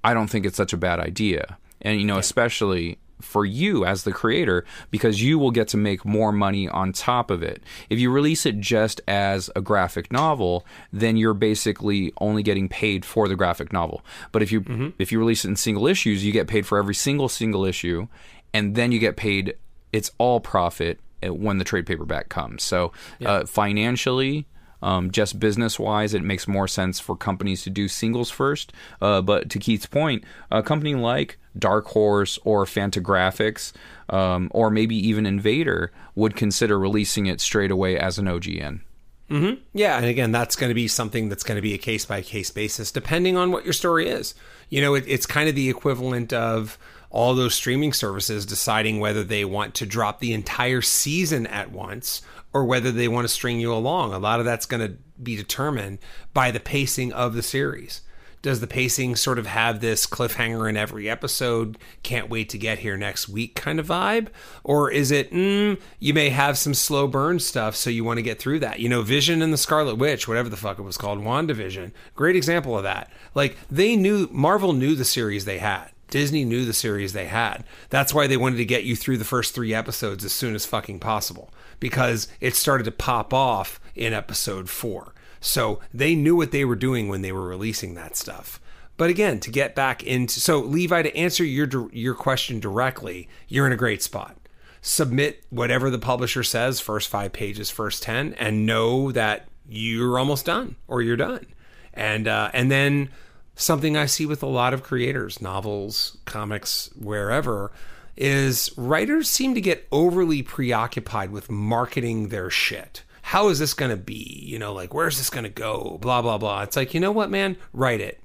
I don't think it's such a bad idea. And, you know, especially for you as the creator, because you will get to make more money on top of it. If you release it just as a graphic novel, then you're basically only getting paid for the graphic novel. But if you mm-hmm. if you release it in single issues, you get paid for every single single issue, and then you get paid, it's all profit when the trade paperback comes. So yeah. uh, financially... Um, just business-wise, it makes more sense for companies to do singles first. Uh, but to Keith's point, a company like Dark Horse or Fantagraphics, um, or maybe even Invader, would consider releasing it straight away as an O G N. Mm-hmm. Yeah, and again, that's going to be something that's going to be a case-by-case basis, depending on what your story is. You know, it, it's kind of the equivalent of all those streaming services deciding whether they want to drop the entire season at once, or whether they want to string you along. A lot of that's going to be determined by the pacing of the series. Does the pacing sort of have this cliffhanger in every episode, can't wait to get here next week kind of vibe? Or is it, mm, you may have some slow burn stuff, so you want to get through that. You know, Vision and the Scarlet Witch, whatever the fuck it was called, WandaVision, great example of that. Like, they knew, Marvel knew the series they had Disney knew the series they had. That's why they wanted to get you through the first three episodes as soon as fucking possible, because it started to pop off in episode four. So they knew what they were doing when they were releasing that stuff. But again, to get back into... So, Levi, to answer your your question directly, you're in a great spot. Submit whatever the publisher says, first five pages, first ten, and know that you're almost done or you're done. And uh, and then... Something I see with a lot of creators, novels, comics, wherever, is writers seem to get overly preoccupied with marketing their shit. How is this going to be? You know, like, where's this going to go? Blah, blah, blah. It's like, you know what, man? Write it.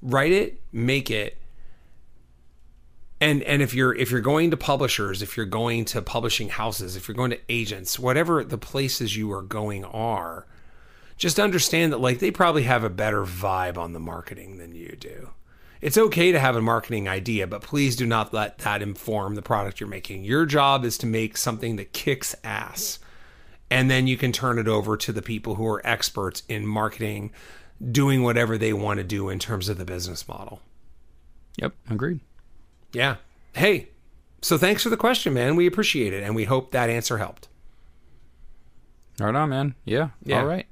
Write it, make it. And and if you're if you're going to publishers, if you're going to publishing houses, if you're going to agents, whatever the places you are going are, just understand that, like, they probably have a better vibe on the marketing than you do. It's okay to have a marketing idea, but please do not let that inform the product you're making. Your job is to make something that kicks ass, and then you can turn it over to the people who are experts in marketing, doing whatever they want to do in terms of the business model. Yep, agreed. Yeah. Hey, so thanks for the question, man. We appreciate it, and we hope that answer helped. Right on, man. Yeah, yeah. All right.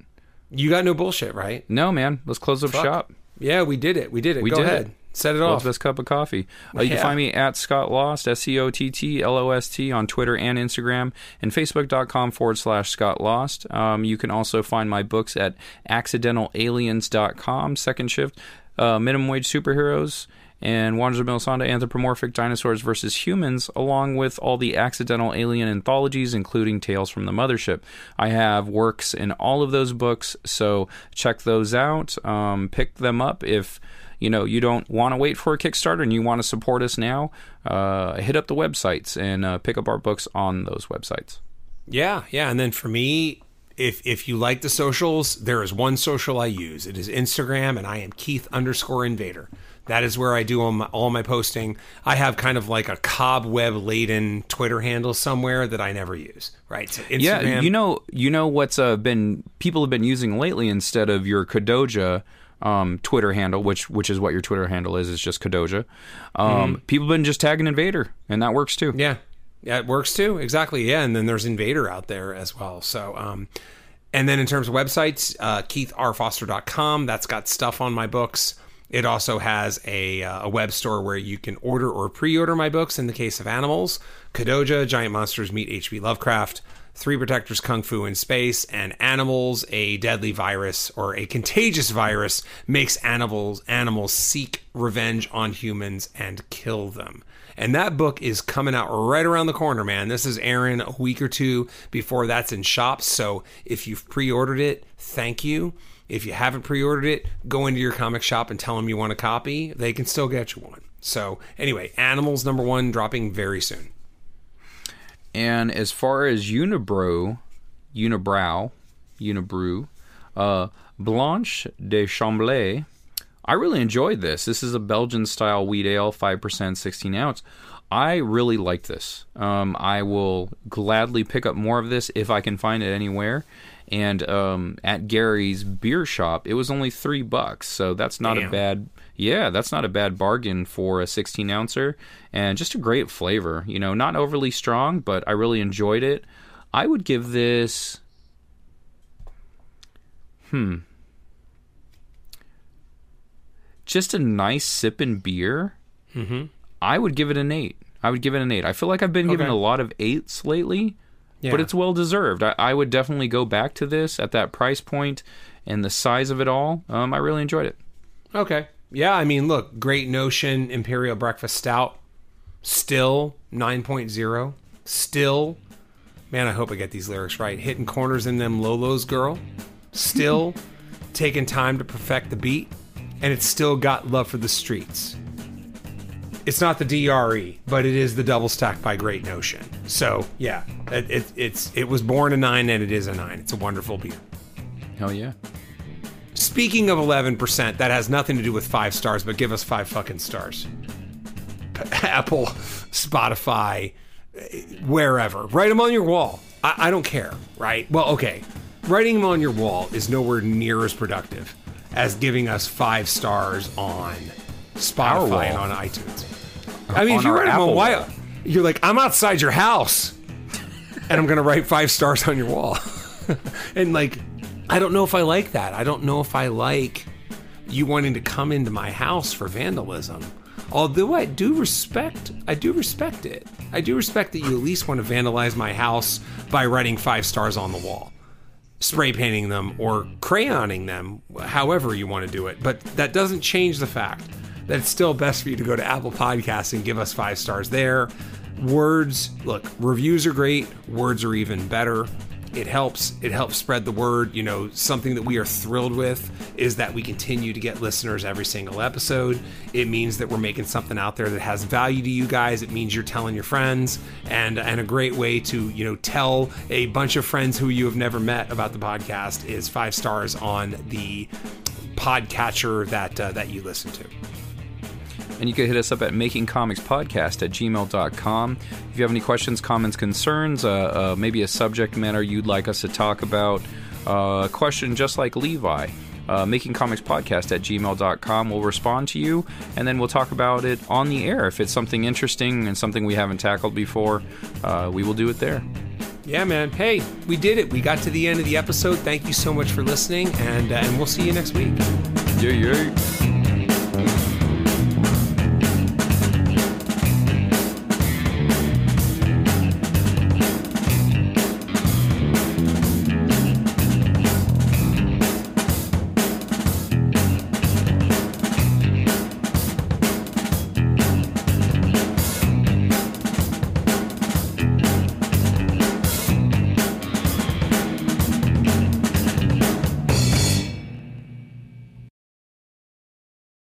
You got no bullshit, right? No, man. Let's close up Fuck. shop. Yeah, we did it. We did it. We Go did ahead. It. Set it off. Love this cup of coffee. Uh, you yeah. can find me at Scott Lost, S C O T T L O S T, on Twitter and Instagram, and Facebook.com forward slash Scott Lost. Um, you can also find my books at accidental aliens dot com, Second Shift, uh, Minimum Wage Superheroes, and Wonders of Milsanda, Anthropomorphic Dinosaurs versus Humans, along with all the Accidental Alien anthologies, including Tales from the Mothership. I have works in all of those books, so check those out. Um, pick them up if you know you don't want to wait for a Kickstarter and you want to support us now. Uh, hit up the websites and uh, pick up our books on those websites. Yeah, yeah, and then for me, if if you like the socials, there is one social I use. It is Instagram, and I am Keith underscore Invader. That is where I do all my, all my posting. I have kind of like a cobweb-laden Twitter handle somewhere that I never use, right? So Instagram. Yeah, you know, you know what's uh, been people have been using lately instead of your Kadoja um, Twitter handle, which which is what your Twitter handle is. It's just Kadoja. Um, mm-hmm. People have been just tagging Invader, and that works too. Yeah, yeah, it works too. Exactly. Yeah, and then there's Invader out there as well. So. Um, and then in terms of websites, uh, keith r foster dot com. That's got stuff on my books. It also has a, uh, a web store where you can order or pre-order my books in the case of Animals, Kadoja, Giant Monsters Meet H P Lovecraft, Three Protectors Kung Fu in Space, and Animals, a deadly virus or a contagious virus makes animals, animals seek revenge on humans and kill them. And that book is coming out right around the corner, man. This is airing a week or two before that's in shops. So if you've pre-ordered it, thank you. If you haven't pre-ordered it, go into your comic shop and tell them you want a copy. They can still get you one. So anyway, Animals number one dropping very soon. And as far as Unibroue, Unibroue, Unibroue, uh, Blanche de Chambly, I really enjoyed this. This is a Belgian-style wheat ale, five percent, sixteen ounce. I really like this. Um, I will gladly pick up more of this if I can find it anywhere. And um, at Gary's beer shop, it was only three bucks, so that's not Damn. a bad yeah, that's not a bad bargain for a sixteen ouncer, and just a great flavor. You know, not overly strong, but I really enjoyed it. I would give this, hmm, just a nice sipping beer. Mm-hmm. I would give it an eight. I would give it an eight. I feel like I've been okay. giving a lot of eights lately. Yeah. But it's well-deserved. I, I would definitely go back to this at that price point and the size of it all. Um, I really enjoyed it. Okay. Yeah, I mean, look, Great Notion Imperial Breakfast Stout, still nine point oh. Still, man, I hope I get these lyrics right. Hitting corners in them Lolos, girl. Still taking time to perfect the beat. And it's still got love for the streets. It's not the D R E, but it is the Double Stack by Great Notion. So, yeah, it, it, it's, it was born a nine, and it is a nine. It's a wonderful beer. Hell yeah. Speaking of eleven percent, that has nothing to do with five stars, but give us five fucking stars. Apple, Spotify, wherever. Write them on your wall. I, I don't care, right? Well, okay. Writing them on your wall is nowhere near as productive as giving us five stars on Spotify and on iTunes. I mean, if you write them on wire, you're like, I'm outside your house, and I'm gonna write five stars on your wall. And like, I don't know if I like that. I don't know if I like you wanting to come into my house for vandalism. Although I do respect, I do respect it. I do respect that you at least want to vandalize my house by writing five stars on the wall, spray painting them or crayoning them, however you want to do it. But that doesn't change the fact that it's still best for you to go to Apple Podcasts and give us five stars there. Words, look, reviews are great. Words are even better. It helps. It helps spread the word. You know, something that we are thrilled with is that we continue to get listeners every single episode. It means that we're making something out there that has value to you guys. It means you're telling your friends, and and a great way to, you know, tell a bunch of friends who you have never met about the podcast is five stars on the podcatcher that uh, that you listen to. And you can hit us up at making comics podcast at gmail dot com. If you have any questions, comments, concerns, uh, uh, maybe a subject matter you'd like us to talk about, uh, a question just like Levi, uh, making comics podcast at gmail dot com. We'll respond to you, and then we'll talk about it on the air. If it's something interesting and something we haven't tackled before, uh, we will do it there. Yeah, man. Hey, we did it. We got to the end of the episode. Thank you so much for listening, and, uh, and we'll see you next week. Yeah, yeah.